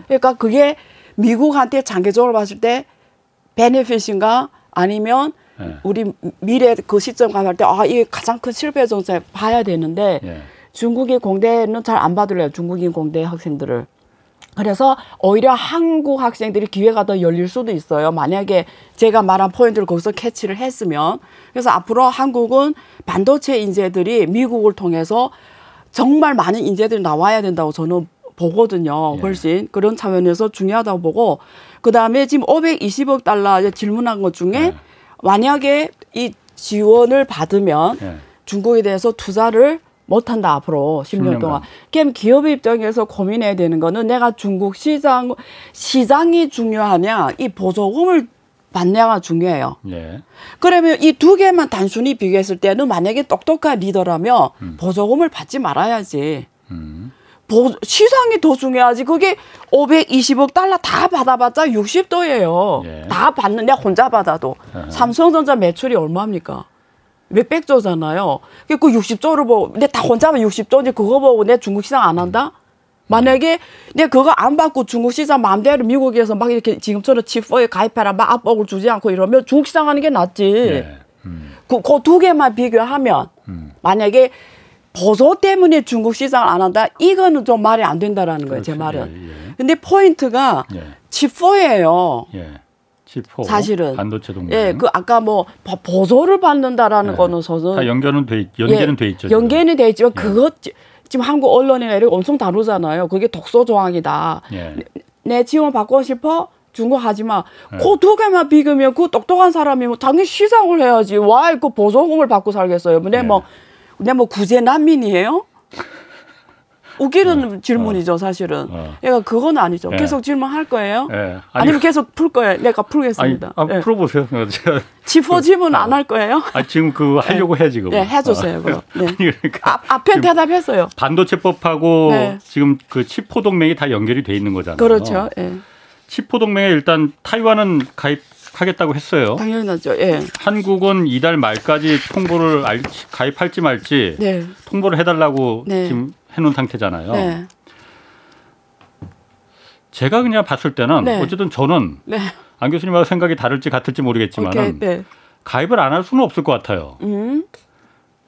그러니까 그게 미국한테 장기적으로 봤을 때 베네핏인가 아니면 우리 미래 그 시점 가서 할 때 아, 이게 가장 큰 실패 정책 봐야 되는데 중국의 공대는 잘 안 받으려요. 중국인 공대 학생들을. 그래서 오히려 한국 학생들이 기회가 더 열릴 수도 있어요. 만약에 제가 말한 포인트를 거기서 캐치를 했으면. 그래서 앞으로 한국은 반도체 인재들이 미국을 통해서 정말 많은 인재들이 나와야 된다고 저는 보거든요. 훨씬. 그런 차원에서 중요하다고 보고. 그다음에 지금 520억 달러 질문한 것 중에 만약에 이 지원을 받으면 중국에 대해서 투자를 못한다 앞으로 10년 동안. 그럼 기업의 입장에서 고민해야 되는 거는 내가 중국 시장이 중요하냐 이 보조금을 받냐가 중요해요. 그러면 이 두 개만 단순히 비교했을 때는 만약에 똑똑한 리더라면 보조금을 받지 말아야지. 시장이 더 중요하지. 그게 520억 달러 다 받아봤자 60도예요. 다 받는데 혼자 받아도. 삼성전자 매출이 얼마입니까? 몇백 조잖아요. 그 60조를 보고, 근데 다 혼자만 60조인지 그거 보고 내 중국 시장 안 한다? 만약에 내가 그거 안 받고 중국 시장 마음대로 미국에서 막 이렇게 지금처럼 칩4에 가입해라 막 압박을 주지 않고 이러면 중국 시장 하는 게 낫지. 그 두 개만 비교하면 만약에 보조 때문에 중국 시장을 안 한다? 이거는 좀 말이 안 된다라는 거예요. 그렇지, 제 말은. 근데 포인트가 칩4예요. 사실은 반도체 동맹. 그 아까 뭐 보조를 받는다라는 거는 저는 다 연결은 돼 있죠. 연계는 돼 있지만 그것 지금 한국 언론이나 이렇게 엄청 다루잖아요. 그게 독소 조항이다. 내 지원 받고 싶어? 중국 하지 마. 그 두 개만 비교면 그 똑똑한 사람이 뭐 당연히 시상을 해야지. 와, 그 보조금을 받고 살겠어요. 근데 뭐 구제 난민이에요? 웃기는 질문이죠, 사실은. 그러니까 그건 아니죠. 계속 질문할 거예요? 아니면 계속 풀 거예요? 내가 풀겠습니다. 풀어보세요. 지포 질문 안 할 거예요? 지금 그거 하려고 해, 지금. 해주세요. 그러니까 앞에 대답했어요. 반도체법하고 지금 그 칩4 동맹이 다 연결이 돼 있는 거잖아요. 그렇죠. 칩4 동맹에 일단 타이완은 가입하겠다고 했어요. 당연하죠. 한국은 이달 말까지 통보를 가입할지 말지 통보를 해달라고 지금 해놓은 상태잖아요. 제가 그냥 봤을 때는 어쨌든 저는 안 교수님하고 생각이 다를지 같을지 모르겠지만 가입을 안 할 수는 없을 것 같아요.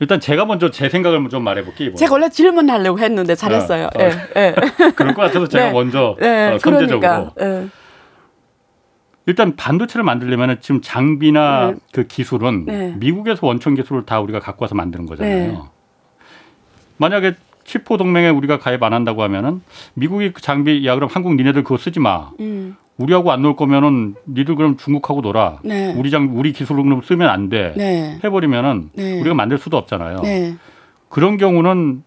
일단 제가 먼저 제 생각을 좀 말해볼게요. 이번에. 제가 원래 질문하려고 했는데 잘했어요. 그럴 것 같아서 제가 먼저 선제적으로. 그러니까. 일단 반도체를 만들려면 지금 장비나 그 기술은 미국에서 원천 기술을 다 우리가 갖고 와서 만드는 거잖아요. 만약에 칩4 동맹에 우리가 가입 안 한다고 하면은 미국이 그 장비 야 그럼 한국 니네들 그거 쓰지 마. 우리하고 안 놀 거면은 니들 그럼 중국하고 놀아. 우리 기술로 그럼 쓰면 안 돼. 해버리면은 우리가 만들 수도 없잖아요. 그런 경우는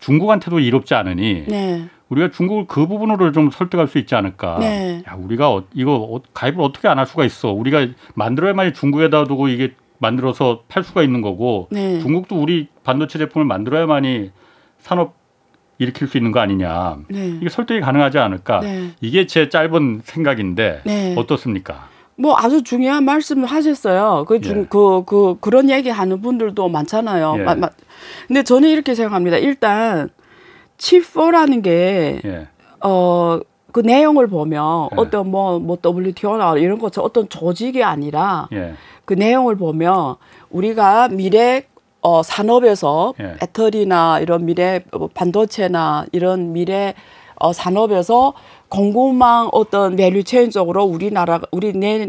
중국한테도 이롭지 않으니 우리가 중국을 그 부분으로 좀 설득할 수 있지 않을까. 야 우리가 이거 가입을 어떻게 안 할 수가 있어. 우리가 만들어야만 중국에다 두고 이게 만들어서 팔 수가 있는 거고 중국도 우리 반도체 제품을 만들어야만이 산업 일으킬 수 있는 거 아니냐. 이게 설득이 가능하지 않을까. 이게 제 짧은 생각인데 어떻습니까? 뭐 아주 중요한 말씀을 하셨어요. 그런 얘기하는 분들도 많잖아요. 근데 저는 이렇게 생각합니다. 일단 칩4라는 게 그 내용을 보면 어떤 뭐 WTO나 이런 것처럼 어떤 조직이 아니라 그 내용을 보면 우리가 미래 산업에서 배터리나 이런 미래 반도체나 이런 미래 산업에서 공급망 어떤 밸류체인적으로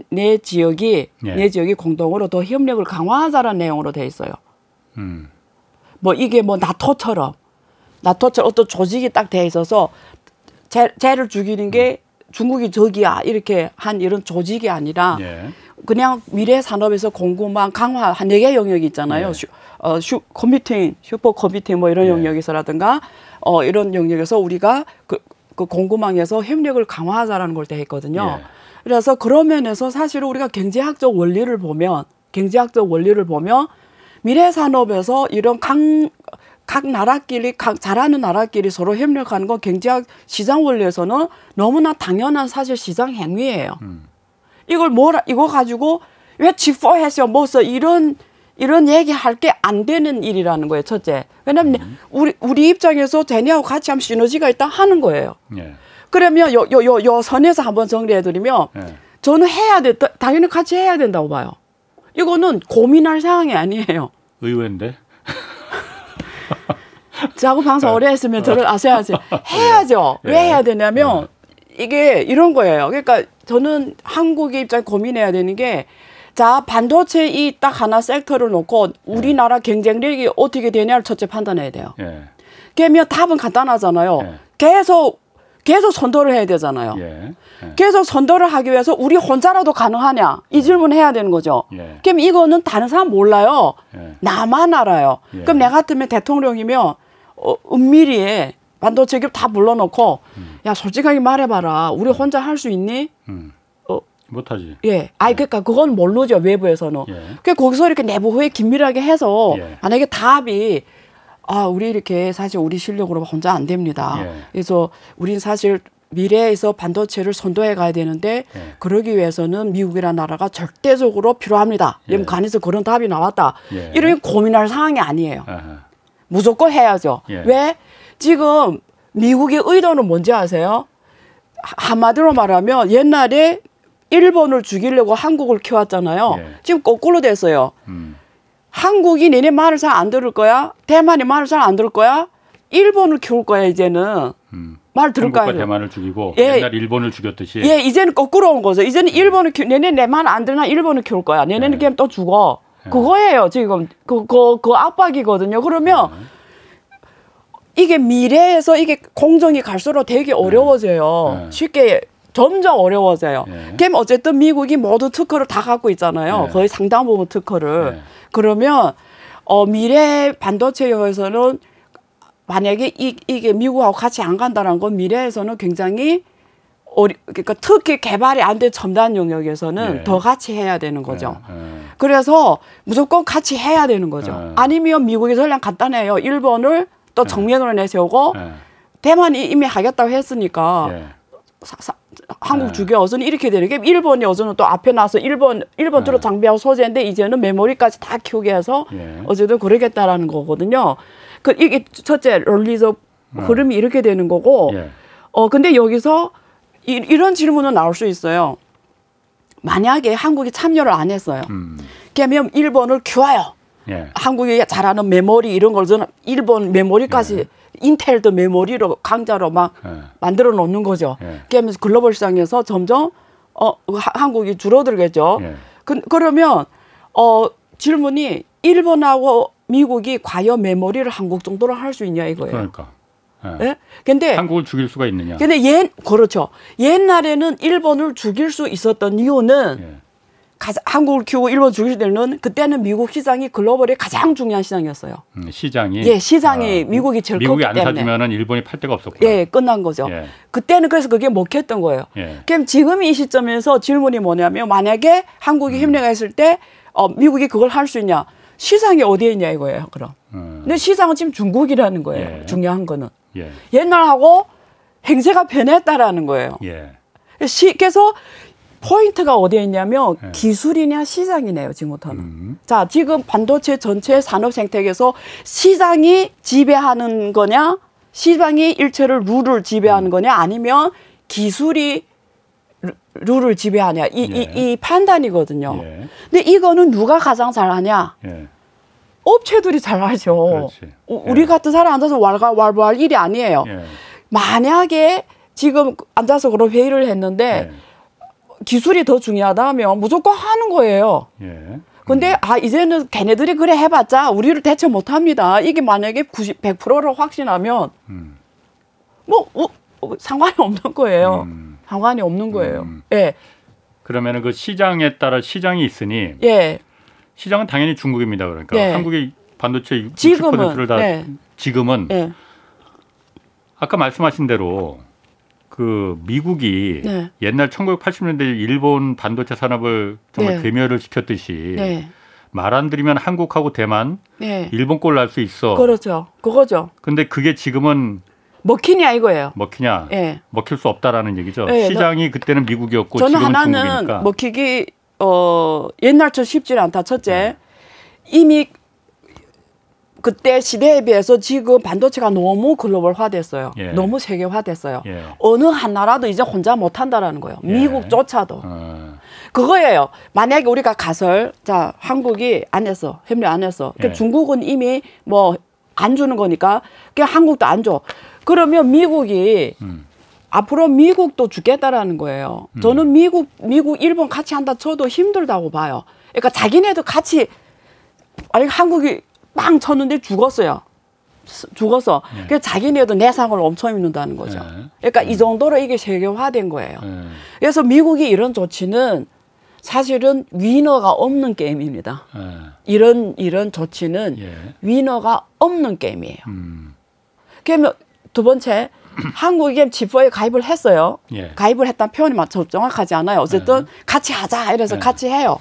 내 지역이 공동으로 더 협력을 강화하자라는 내용으로 돼 있어요. 뭐 이게 뭐 나토처럼 어떤 조직이 딱 돼 있어서 쟤를 죽이는 게 중국이 적이야 이렇게 한 이런 조직이 아니라. 그냥 미래 산업에서 공급망 강화 한 4개 영역이 있잖아요. 슈퍼 컴퓨팅 뭐 이런 영역에서라든가 이런 영역에서 우리가 그 공급망에서 협력을 강화하자라는 걸 했거든요. 예. 그래서 그런 면에서 사실은 우리가 경제학적 원리를 보면 미래 산업에서 이런 각 나라끼리, 각 잘하는 나라끼리 서로 협력하는 건 경제학 시장 원리에서는 너무나 당연한 사실 시장 행위예요. 이거 가지고 왜 G4 했어? 뭐 써? 이런 얘기할 게 안 되는 일이라는 거예요, 첫째. 왜냐면 우리 입장에서 쟤네하고 같이 하면 시너지가 있다 하는 거예요. 예. 그러면 요 선에서 한번 정리해드리면 예. 저는 해야 됐다. 당연히 같이 해야 된다고 봐요. 이거는 고민할 상황이 아니에요. 의외인데? 자고 방송 오래 했으면 저를 아셔야지. 해야죠. 예. 왜 해야 되냐면 예. 이게 이런 거예요. 그러니까 저는 한국의 입장에 고민해야 되는 게 자, 반도체 이 딱 하나 섹터를 놓고 우리나라 경쟁력이 어떻게 되냐를 첫째 판단해야 돼요. 예. 그러면 답은 간단하잖아요. 예. 계속 선도를 해야 되잖아요. 예. 예. 계속 선도를 하기 위해서 우리 혼자라도 가능하냐? 이 질문을 해야 되는 거죠. 예. 그럼 이거는 다른 사람 몰라요. 예. 나만 알아요. 예. 그럼 내가 같으면 대통령이면 은밀히 반도체 기업 다 불러놓고 야, 솔직하게 말해봐라. 우리 혼자 할 수 있니? 못하지. 예. 아니, 그러니까 그건 모르죠, 외부에서는. 예. 그러니까 거기서 이렇게 내부 회의 긴밀하게 해서 예. 만약에 답이 아, 우리 이렇게 사실 우리 실력으로 혼자 안 됩니다. 예. 그래서 우린 사실 미래에서 반도체를 선도해 가야 되는데 예. 그러기 위해서는 미국이라는 나라가 절대적으로 필요합니다. 이런 예. 간에서 그런 답이 나왔다. 예. 이런 고민할 상황이 아니에요. 아하. 무조건 해야죠. 예. 왜? 지금 미국의 의도는 뭔지 아세요? 한마디로 말하면 옛날에 일본을 죽이려고 한국을 키웠잖아요. 예. 지금 거꾸로 됐어요. 한국이 니네 말을 잘 안 들을 거야. 대만이 말을 잘 안 들을 거야. 일본을 키울 거야 이제는. 말 들을 거야. 한국과 대만을 죽이고 예. 옛날 일본을 죽였듯이. 예, 이제는 거꾸로 온 거죠. 이제는 일본을 니네 내 말 안 들으나 일본을 키울 거야. 니네는 그냥 또 죽어. 예. 그거예요 지금. 그 압박이거든요. 그러면 이게 미래에서 이게 공정이 갈수록 되게 어려워져요. 예. 쉽게. 점점 어려워져요. 예. 그럼 어쨌든 미국이 모두 특허를 다 갖고 있잖아요. 예. 거의 상당 부분 특허를. 예. 그러면 미래 반도체에서는 만약에 이게 미국하고 같이 안 간다는 건 미래에서는 굉장히 그러니까 특히 개발이 안 된 첨단 영역에서는 예. 더 같이 해야 되는 거죠. 예. 예. 그래서 무조건 같이 해야 되는 거죠. 예. 아니면 미국이 전략 간단해요. 일본을 또 정면으로 내세우고 예. 대만이 이미 하겠다고 했으니까. 예. 한국 주교 어선이 이렇게 되는 게 일본이 어선은 또 앞에 나서 일본 들어 장비하고 소재인데 이제는 메모리까지 다 키우게 해서 어쨌든 그러겠다라는 거거든요. 그 이게 첫째 롤리적 흐름이 이렇게 되는 거고. 예. 근데 여기서 이런 질문은 나올 수 있어요. 만약에 한국이 참여를 안 했어요. 그러면 일본을 키워요. 예. 한국이 잘하는 메모리 이런 걸 저는 일본 메모리까지 예. 인텔도 메모리로 강자로 막 예. 만들어 놓는 거죠. 예. 그러면서 글로벌 시장에서 점점 한국이 줄어들겠죠. 예. 그러면 질문이 일본하고 미국이 과연 메모리를 한국 정도로 할 수 있냐 이거예요. 그러니까. 예. 예? 근데 한국을 죽일 수가 있느냐. 근데 그렇죠. 옛날에는 일본을 죽일 수 있었던 이유는 예. 한국을 키우고 일본 죽일 때는 그때는 미국 시장이 글로벌의 가장 중요한 시장이었어요. 시장이? 예, 시장이 미국이 제일 컸기 때문에. 미국이 안 사주면 일본이 팔 데가 없었구나. 예, 끝난 거죠. 예. 그때는 그래서 그게 먹혔던 거예요. 예. 그럼 지금 이 시점에서 질문이 뭐냐면 만약에 한국이 협력했을 때 미국이 그걸 할 수 있냐. 시장이 어디에 있냐 이거예요. 그럼. 근데 시장은 지금 중국이라는 거예요. 예. 중요한 거는. 예. 옛날하고 행세가 변했다라는 거예요. 예. 그래서 포인트가 어디에 있냐면 예. 기술이냐 시장이네요. 지금부터는. 자, 지금 반도체 전체 산업 생태계에서 시장이 지배하는 거냐, 시장이 일체를 룰을 지배하는 거냐, 아니면 기술이 룰을 지배하냐. 이 판단이거든요. 예. 근데 이거는 누가 가장 잘하냐? 예. 업체들이 잘하죠. 예. 우리 같은 사람 앉아서 왈왈왈 일이 아니에요. 예. 만약에 지금 앉아서 그런 회의를 했는데 예. 기술이 더 중요하다면 무조건 하는 거예요. 그런데 예. 이제는 걔네들이 그래 해봤자 우리를 대체 못합니다. 이게 만약에 100%를 확신하면 뭐 상관이 없는 거예요. 상관이 없는 거예요. 예. 그러면은 그 시장에 따라 시장이 있으니 예. 시장은 당연히 중국입니다. 그러니까 예. 한국의 반도체 60%를 다 예. 지금은 예. 아까 말씀하신 대로 그 미국이 네. 옛날 1980년대 일본 반도체 산업을 정말 괴멸을 시켰듯이 말 안 들으면 한국하고 대만, 일본 꼴 날 수 있어. 그렇죠. 그거죠. 근데 그게 지금은 먹히냐 이거예요. 먹히냐. 먹힐 수 없다라는 얘기죠. 시장이 그때는 미국이었고 저는 지금은 하나는 중국이니까. 먹히기 옛날처럼 쉽지 않다. 첫째, 이미 그때 시대에 비해서 지금 반도체가 너무 글로벌화됐어요. 너무 세계화됐어요. 어느 한 나라도 이제 혼자 못한다라는 거예요. 미국조차도. 그거예요. 만약에 우리가 가설, 자 한국이 안 했어, 협력 안 했어. 그러니까 중국은 이미 뭐 안 주는 거니까, 그냥 한국도 안 줘. 그러면 미국이 앞으로 미국도 주겠다라는 거예요. 저는 미국, 일본 같이 한다 쳐도 힘들다고 봐요. 그러니까 자기네도 같이 아니 한국이 빵 쳤는데 죽었어. 그래서 자기네도 내상을 엄청 입는다는 거죠. 그러니까 이 정도로 이게 세계화된 거예요. 그래서 미국이 이런 조치는 사실은 위너가 없는 게임입니다. 이런 조치는 위너가 없는 게임이에요. 그러면 두 번째, 한국이 G4에 가입을 했어요. 가입을 했다는 표현이 정확하지 않아요. 어쨌든 같이 하자 이래서 같이 해요.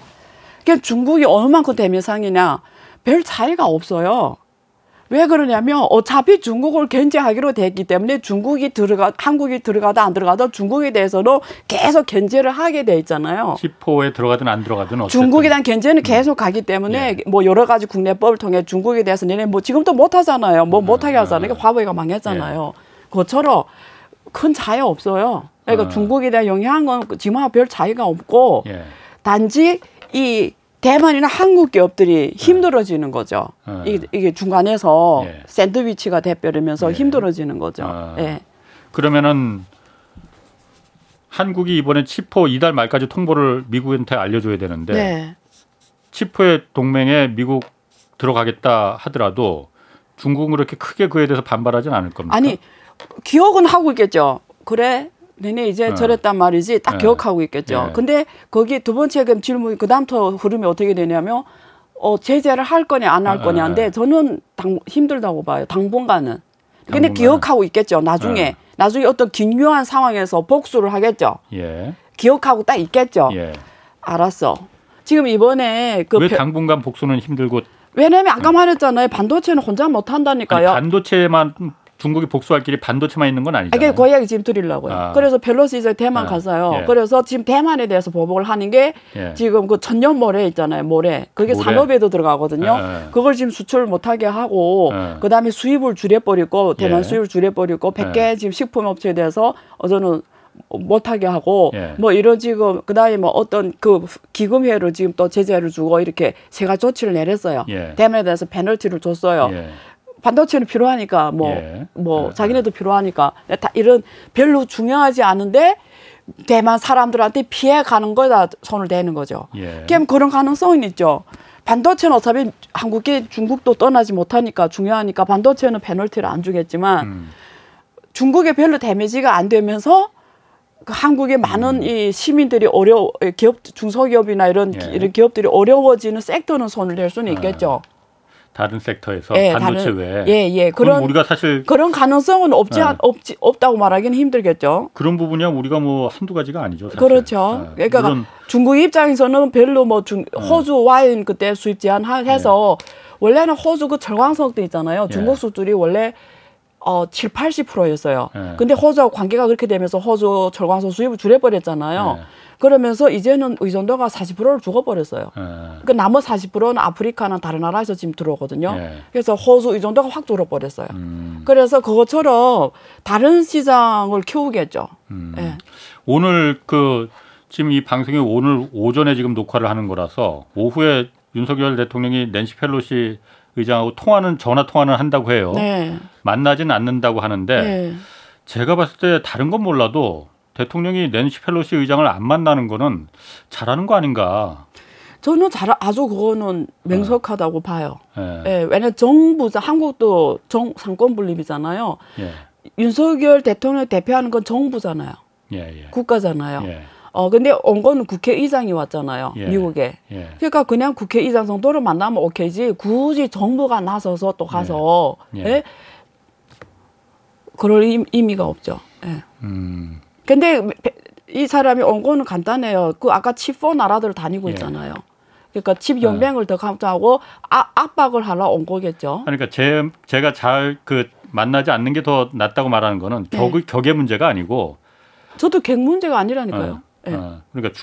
그럼 중국이 어느 만큼 대미상이냐. 별 차이가 없어요. 왜 그러냐면 어차피 중국을 견제하기로 됐기 때문에 한국이 들어가다 안 들어가다 중국에 대해서는 계속 견제를 하게 돼 있잖아요. G4에 들어가든 안 들어가든 어쨌든. 중국에 대한 견제는 계속 가기 때문에 뭐 여러 가지 국내법을 통해 중국에 대해서 얘네 뭐 지금도 못 하잖아요. 뭐 못하게 하잖아요. 그러니까 화웨이가 망했잖아요. 그것처럼 큰 차이 없어요. 그러니까 중국에 대한 영향은 지금하고 별 차이가 없고 단지 이 대만이나 한국 기업들이 힘들어지는 거죠. 이게 중간에서 샌드위치가 돼버리면서 힘들어지는 거죠. 그러면은 한국이 이번에 칩4 이달 말까지 통보를 미국한테 알려줘야 되는데 칩4의 동맹에 미국 들어가겠다 하더라도 중국은 그렇게 크게 그에 대해서 반발하진 않을 겁니까? 아니, 기억은 하고 있겠죠. 그래? 네네 이제 저랬단 말이지 딱 기억하고 있겠죠. 근데 거기 두 번째 질문이 그다음부터 흐름이 어떻게 되냐면 제재를 할 거냐 안 할 거냐인데 저는 힘들다고 봐요. 당분간은. 근데 기억하고 있겠죠. 나중에 어떤 긴요한 상황에서 복수를 하겠죠. 기억하고 딱 있겠죠. 알았어. 지금 이번에 왜 당분간 복수는 힘들고? 왜냐면 아까 말했잖아요. 반도체는 혼자 못 한다니까요. 아니, 반도체만. 중국이 복수할 길이 반도체만 있는 건 아니잖아요. 이게 그 얘기 지금 드리려고요. 그래서 펠로시 이제 대만 가서요. 그래서 지금 대만에 대해서 보복을 하는 게 지금 그 천연 모래 있잖아요. 그게 모래. 산업에도 들어가거든요. 그걸 지금 수출을 못하게 하고 그다음에 수입을 줄여버리고 대만 수입을 줄여버리고 100개 지금 식품업체에 대해서 저는 못하게 하고 뭐 이런 지금 그다음에 뭐 어떤 그 기금회로 지금 또 제재를 주고 이렇게 세 가지 조치를 내렸어요. 대만에 대해서 페널티를 줬어요. 반도체는 필요하니까 자기네도 필요하니까 이런 별로 중요하지 않은데 대만 사람들한테 피해 가는 거에다 손을 대는 거죠. 그럼 그런 가능성은 있죠. 반도체는 어차피 한국이 중국도 떠나지 못하니까 중요하니까 반도체는 페널티를 안 주겠지만 중국에 별로 데미지가 안 되면서 한국의 많은 이 시민들이 중소기업이나 이런 기업들이 어려워지는 섹터는 손을 댈 수는 있겠죠. 다른 섹터에서 반도체 외에 그럼 우리가 사실 그런 가능성은 없다고 말하기는 힘들겠죠. 그런 부분이야 우리가 뭐 한두 가지가 아니죠. 사실. 그렇죠. 그러니까 중국 입장에서는 별로 뭐 호주 와인 그때 수입 제한해서 원래는 호주 그 철광석도 있잖아요. 중국 수출이 원래 70~80%였어요. 근데 호주하고 관계가 그렇게 되면서 호주 철광석 수입을 줄여버렸잖아요. 그러면서 이제는 의존도가 40%를 죽어버렸어요. 그 나머지 40%는 아프리카나 다른 나라에서 지금 들어오거든요. 그래서 호주 의존도가 확 줄어버렸어요. 그래서 그것처럼 다른 시장을 키우겠죠. 오늘 지금 이 방송이 오늘 오전에 지금 녹화를 하는 거라서 오후에 윤석열 대통령이 낸시 펠로시 의장하고 전화 통화는 한다고 해요. 만나진 않는다고 하는데 제가 봤을 때 다른 건 몰라도 대통령이 낸시 펠로시 의장을 안 만나는 거는 잘하는 거 아닌가? 저는 아주 그거는 명석하다고 봐요. 왜냐하면 한국도 상권분립이잖아요. 윤석열 대통령을 대표하는 건 정부잖아요. 국가잖아요. 근데 온 건 국회의장이 왔잖아요. 미국에. 그러니까 그냥 국회의장 정도로 만나면 오케이지 굳이 정부가 나서서 또 가서 그럴 의미가 없죠. 네. 근데 이 사람이 온 거는 간단해요. 그 아까 칩4 나라들을 다니고 있잖아요. 예. 그러니까 칩 연맹을 더 강조하고 압박을 하러 온 거겠죠. 그러니까 제가 잘 그 만나지 않는 게 더 낫다고 말하는 거는 격의 문제가 아니고. 저도 격 문제가 아니라니까요. 예. 그러니까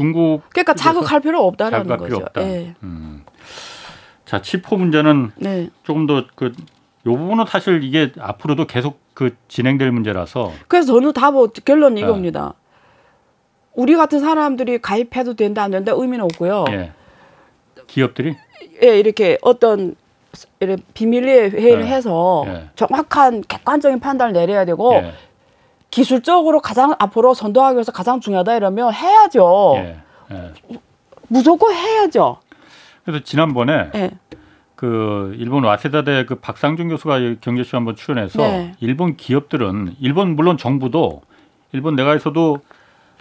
그러니까 자극할 필요 없다라는 거죠. 필요 없다. 예. 자, 칩4 문제는 조금 더 요 부분은 사실 이게 앞으로도 계속 진행될 문제라서. 그래서 저는 결론이 이겁니다. 우리 같은 사람들이 가입해도 된다 안 된다 의미는 없고요. 예. 기업들이? 예, 이렇게 어떤 이런 비밀리에 회의를 해서 정확한 객관적인 판단을 내려야 되고 기술적으로 가장 앞으로 선도하기 위해서 가장 중요하다 이러면 해야죠. 무조건 해야죠. 그래서 지난번에 그 일본 와세다대 그 박상준 교수가 경제쇼 한번 출연해서 일본 기업들은 일본 물론 정부도 일본 내각에서도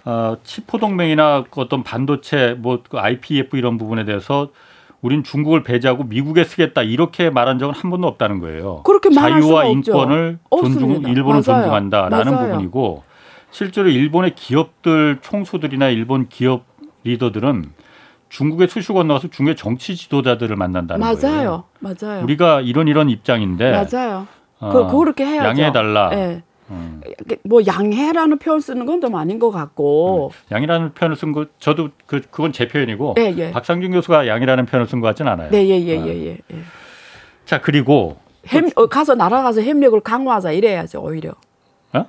칩4 동맹이나 어떤 반도체 뭐 IPF 이런 부분에 대해서 우린 중국을 배제하고 미국에 쓰겠다 이렇게 말한 적은 한 번도 없다는 거예요. 그렇게 말할 수가 없죠. 자유와 인권을 일본은 존중한다라는 부분이고 실제로 일본의 기업들 총수들이나 일본 기업 리더들은 중국에 수시 건너가서 중국의 정치 지도자들을 만난다는 거예요. 맞아요. 우리가 이런 입장인데 그렇게 해야죠. 양해해달라. 네. 뭐 양해라는 표현 쓰는 건 좀 아닌 것 같고 양이라는 표현을 쓴 거 저도 그건 제 표현이고 박상준 교수가 양이라는 표현을 쓴 것 같진 않아요. 네, 예. 자 그리고 가서 날아가서 협력을 강화하자 이래야죠 오히려.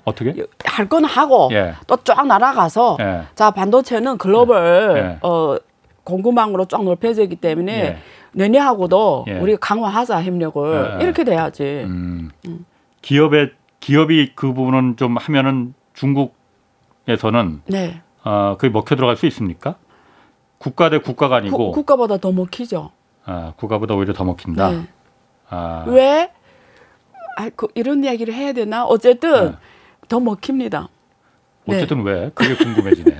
어떻게? 할 건 하고 또 쫙 날아가서 자 반도체는 글로벌 공급망으로 쫙 넓혀지기 때문에 내년하고도 우리 강화하자 협력을 이렇게 돼야지. 기업이 그 부분은 좀 하면은 중국에서는 그게 먹혀 들어갈 수 있습니까? 국가 대 국가가 아니고 국가보다 더 먹히죠. 아, 국가보다 오히려 더 먹힌다. 네. 아. 왜? 이런 이야기를 해야 되나? 어쨌든 더 먹힙니다. 어쨌든 왜? 그게 궁금해지네.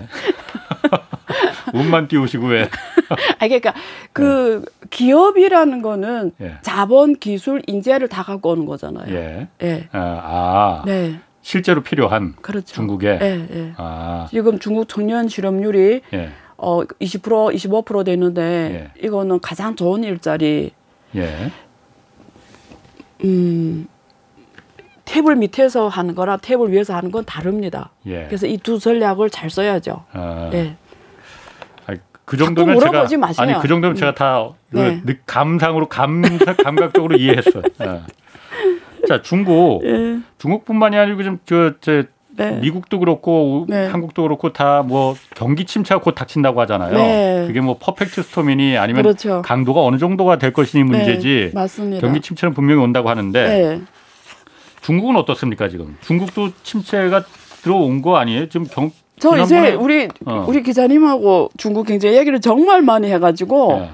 운만 띄우시고 왜? 그러니까 그 기업이라는 거는 자본, 기술, 인재를 다 갖고 오는 거잖아요. 실제로 필요한 중국에. 지금 중국 청년 실업률이 20%, 25% 되는데 이거는 가장 좋은 일자리. 테이블 밑에서 하는 거랑 테이블 위에서 하는 건 다릅니다. 그래서 이 두 전략을 잘 써야죠. 그 정도면 제가 마세요. 아니 그 정도면 제가 다 감상으로 감각적으로 이해했어요. 자 중국뿐만이 아니고 지금 미국도 그렇고 한국도 그렇고 다 뭐 경기 침체가 곧 닥친다고 하잖아요. 그게 뭐 퍼펙트 스톰이니 아니면 강도가 어느 정도가 될 것이니 문제지. 맞습니다. 경기 침체는 분명히 온다고 하는데 중국은 어떻습니까 지금? 중국도 침체가 들어온 거 아니에요? 지금 저 이제 우리 기자님하고 중국 경제 얘기를 정말 많이 해가지고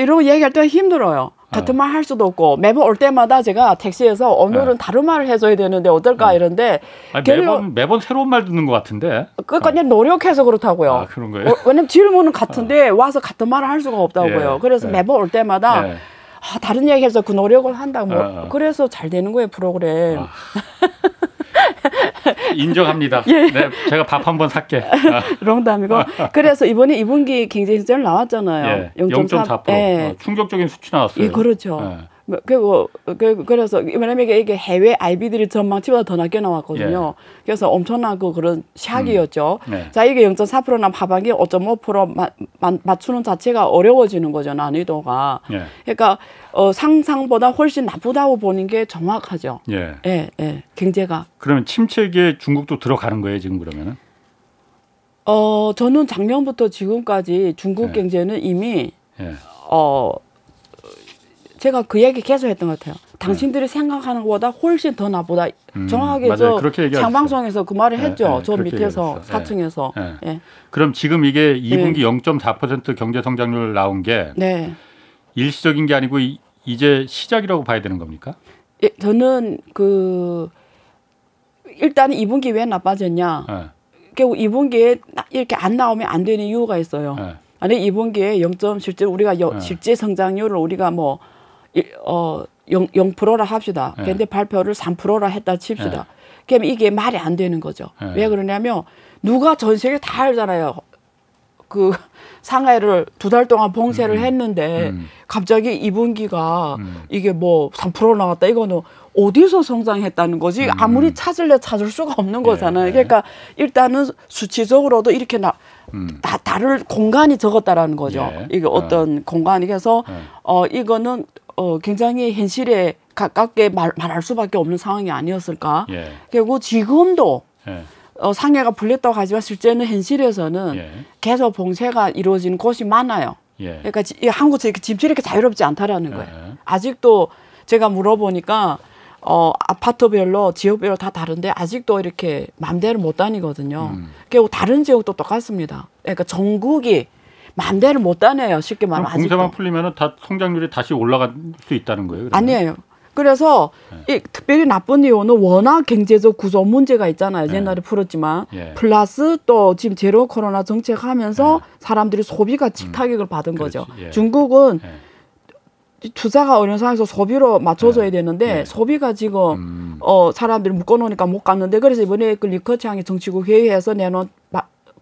이런 얘기할 때 힘들어요. 같은 말 할 수도 없고 매번 올 때마다 제가 택시에서 오늘은 다른 말을 해줘야 되는데 어떨까 이런데 매번 새로운 말 듣는 것 같은데 그냥 노력해서 그렇다고요. 아, 그런 거예요? 왜냐면 질문은 같은데 와서 같은 말을 할 수가 없다고요. 그래서 매번 올 때마다 다른 얘기해서 그 노력을 한다. 그래서 잘 되는 거예요 프로그램. 인정합니다. 네, 제가 밥 한번 살게. 농담이고. 그래서 이번에 2분기 경제 실적이 나왔잖아요. 0.4%. 충격적인 수치 나왔어요. 그렇죠. 그래서 왜냐면 이게 해외 IB들이 전망치보다 더 낮게 나왔거든요. 그래서 엄청난 그런 샥이었죠. 자 이게 0.4%나 하반기 5.5% 맞추는 자체가 어려워지는 거죠 난이도가. 그러니까 상상보다 훨씬 나쁘다고 보는 게 정확하죠. 경제가. 그러면 침체기에 중국도 들어가는 거예요 지금 그러면은? 저는 작년부터 지금까지 중국 경제는 이미 제가 그 얘기 계속 했던 것 같아요. 당신들이 생각하는 것보다 훨씬 더 나보다 정확하게 상방송에서 그 말을 했죠. 저 밑에서 4층에서. 그럼 지금 이게 2분기 0.4% 경제 성장률 나온 게 일시적인 게 아니고 이제 시작이라고 봐야 되는 겁니까? 예, 저는 일단 2분기 왜 나빠졌냐. 결국 2분기에 이렇게 안 나오면 안 되는 이유가 있어요. 아니 2분기에 실제 성장률을 우리가 0%라 합시다. 예. 근데 발표를 3%라 했다 칩시다. 예. 그럼 이게 말이 안 되는 거죠. 예. 왜 그러냐면 누가 전 세계 다 알잖아요. 그 상하이를 2달 동안 봉쇄를 했는데 갑자기 2분기가 이게 뭐 3% 나왔다. 이거는 어디서 성장했다는 거지? 아무리 찾을래 찾을 수가 없는 거잖아요. 예. 그러니까 일단은 수치적으로도 이렇게 다 다를 공간이 적었다라는 거죠. 예. 이게 어떤 공간이 그래서 이거는 굉장히 현실에 가깝게 말할 수밖에 없는 상황이 아니었을까. 예. 그리고 지금도 상해가 불렸다고 하지만 실제는 현실에서는 계속 봉쇄가 이루어지는 곳이 많아요. 예. 그러니까 한국에서 이렇게 집들이 이렇게 자유롭지 않다라는 거예요. 예. 아직도 제가 물어보니까 아파트별로 지역별로 다 다른데 아직도 이렇게 맘대로 못 다니거든요. 그리고 다른 지역도 똑같습니다. 그러니까 전국이 맘대로 못 다녀요. 쉽게 말하면 아직도. 봉쇄만 풀리면 다 성장률이 다시 올라갈 수 있다는 거예요? 그러면? 아니에요. 그래서 이 특별히 나쁜 이유는 워낙 경제적 구조 문제가 있잖아요. 옛날에 풀었지만 플러스 또 지금 제로 코로나 정책하면서 사람들이 소비가 직타격을 받은 거죠. 중국은 투자가 어려운 상황에서 소비로 맞춰줘야 되는데 소비가 지금 사람들이 묶어놓으니까 못 갔는데 그래서 이번에 그 리커창이 정치국 회의에서 내놓은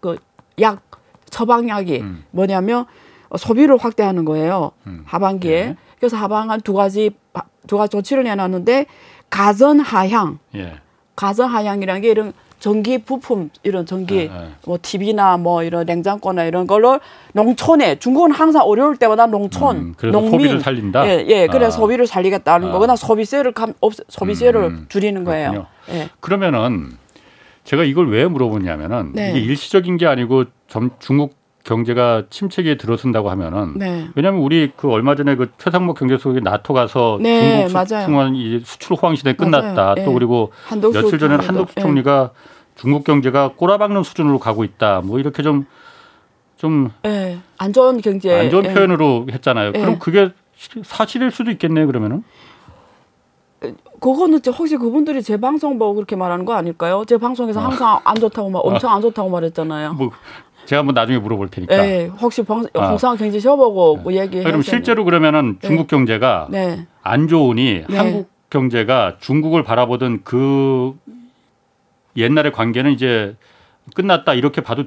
그 약 처방약이 뭐냐면 소비를 확대하는 거예요. 하반기에. 그래서 하방한 두 가지 조치를 내놨는데 가전하향. 가전하향이라는 게 이런 전기 부품, 이런 전기 뭐 TV나 뭐 이런 냉장고나 이런 걸로 농촌에 중국은 항상 어려울 때마다 농촌, 그래서 농민 소비를 살린다. 그래서 소비를 살리겠다는 거거나 소비세를 줄이는 그렇군요. 거예요. 예. 그러면은 제가 이걸 왜 물어보냐면은 이게 일시적인 게 아니고 중국 경제가 침체기에 들어선다고 하면은 왜냐하면 우리 그 얼마 전에 그 최상목 경제수석이 나토 가서 중국 수출 호황 시대 끝났다. 또 그리고 며칠 전에는 한덕수 총리가 중국 경제가 꼬라박는 수준으로 가고 있다. 뭐 이렇게 좀 안 좋은 경제 안 좋은 표현으로 했잖아요. 그럼 그게 사실일 수도 있겠네요. 그러면은. 그거는 혹시 그분들이 제 방송 보고 그렇게 말하는 거 아닐까요? 제 방송에서 항상 안 좋다고 엄청 안 좋다고 말했잖아요. 뭐. 제가 한번 나중에 물어볼 테니까. 혹시 홍상 경제 쉬어보고 뭐 얘기해. 그럼 실제로 그러면은 중국 경제가 안 좋으니 한국 경제가 중국을 바라보던 그 옛날의 관계는 이제 끝났다 이렇게 봐도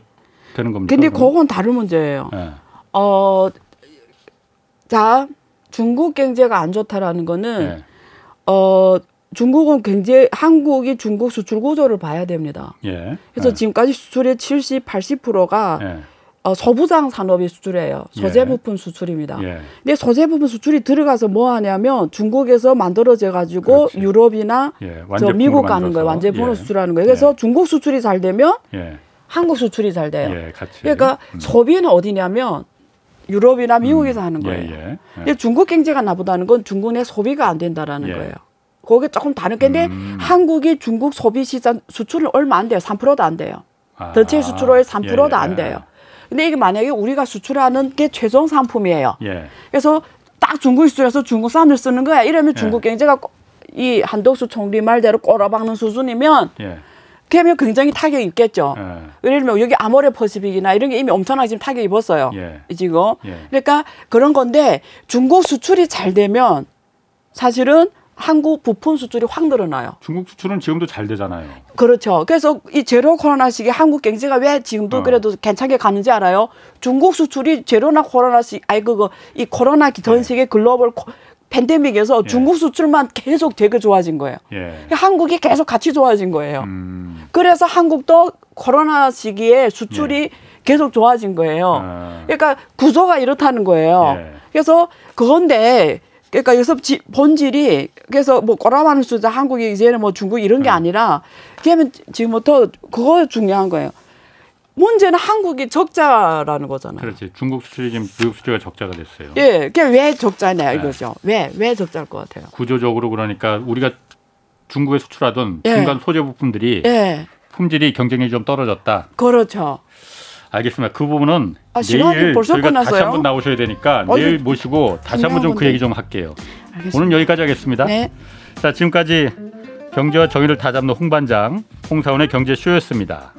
되는 겁니까? 근데 그건 다른 문제예요. 자 중국 경제가 안 좋다라는 거는 중국은 한국이 중국 수출 구조를 봐야 됩니다. 그래서 지금까지 수출의 70, 80%가 소부장 산업이 수출이에요. 소재 부품 수출입니다. 근데 소재 부품 수출이 들어가서 뭐 하냐면 중국에서 만들어져 가지고 유럽이나 저 미국 가는 거예요. 완제품으로 수출하는 거예요. 그래서 중국 수출이 잘 되면 한국 수출이 잘 돼요. 그러니까 소비는 어디냐면 유럽이나 미국에서 하는 거예요. 근데 중국 경제가 나쁘다는 건 중국 내 소비가 안 된다라는 거예요. 그게 조금 다른 건데 한국이 중국 소비 시장 수출은 얼마 안 돼요. 3%도 안 돼요. 전체 수출의 3%도 안 돼요. 근데 이게 만약에 우리가 수출하는 게 최종 상품이에요. 그래서 딱 중국 수출해서 중국 산을 쓰는 거야. 이러면 중국 경제가 이 한덕수 총리 말대로 꼬라박는 수준이면 그러면 굉장히 타격이 있겠죠. 예를 들면 여기 아모레퍼시픽이나 이런 게 이미 엄청나게 지금 타격 입었어요. 지금. 그러니까 그런 건데 중국 수출이 잘 되면 사실은 한국 부품 수출이 확 늘어나요. 중국 수출은 지금도 잘 되잖아요. 그렇죠. 그래서 이 제로 코로나 시기에 한국 경제가 왜 지금도 그래도 괜찮게 가는지 알아요? 중국 수출이 제로나 코로나 시기, 이 코로나 전 세계 글로벌 팬데믹에서 중국 수출만 계속 되게 좋아진 거예요. 한국이 계속 같이 좋아진 거예요. 그래서 한국도 코로나 시기에 수출이 계속 좋아진 거예요. 그러니까 구조가 이렇다는 거예요. 그래서 그건데 그러니까 여기서 본질이 그래서 뭐 꼬라박는 수준 한국이 이제는 뭐 중국 이런 게 아니라 그러면 지금부터 그거 중요한 거예요. 문제는 한국이 적자라는 거잖아요. 그렇지. 중국 수출이 지금 미국 수출이 적자가 됐어요. 그게 왜 적자냐 이거죠. 왜 적자일 것 같아요. 구조적으로 그러니까 우리가 중국에 수출하던 중간 소재 부품들이 품질이 경쟁력이 좀 떨어졌다. 그렇죠. 알겠습니다. 그 부분은 내일 저희가 끝났어요? 다시 한번 나오셔야 되니까 내일 모시고 다시 한번 좀 그 얘기 좀 할게요. 알겠습니다. 오늘 여기까지 하겠습니다. 자, 지금까지 경제와 정의를 다잡는 홍반장, 홍사원의 경제쇼였습니다.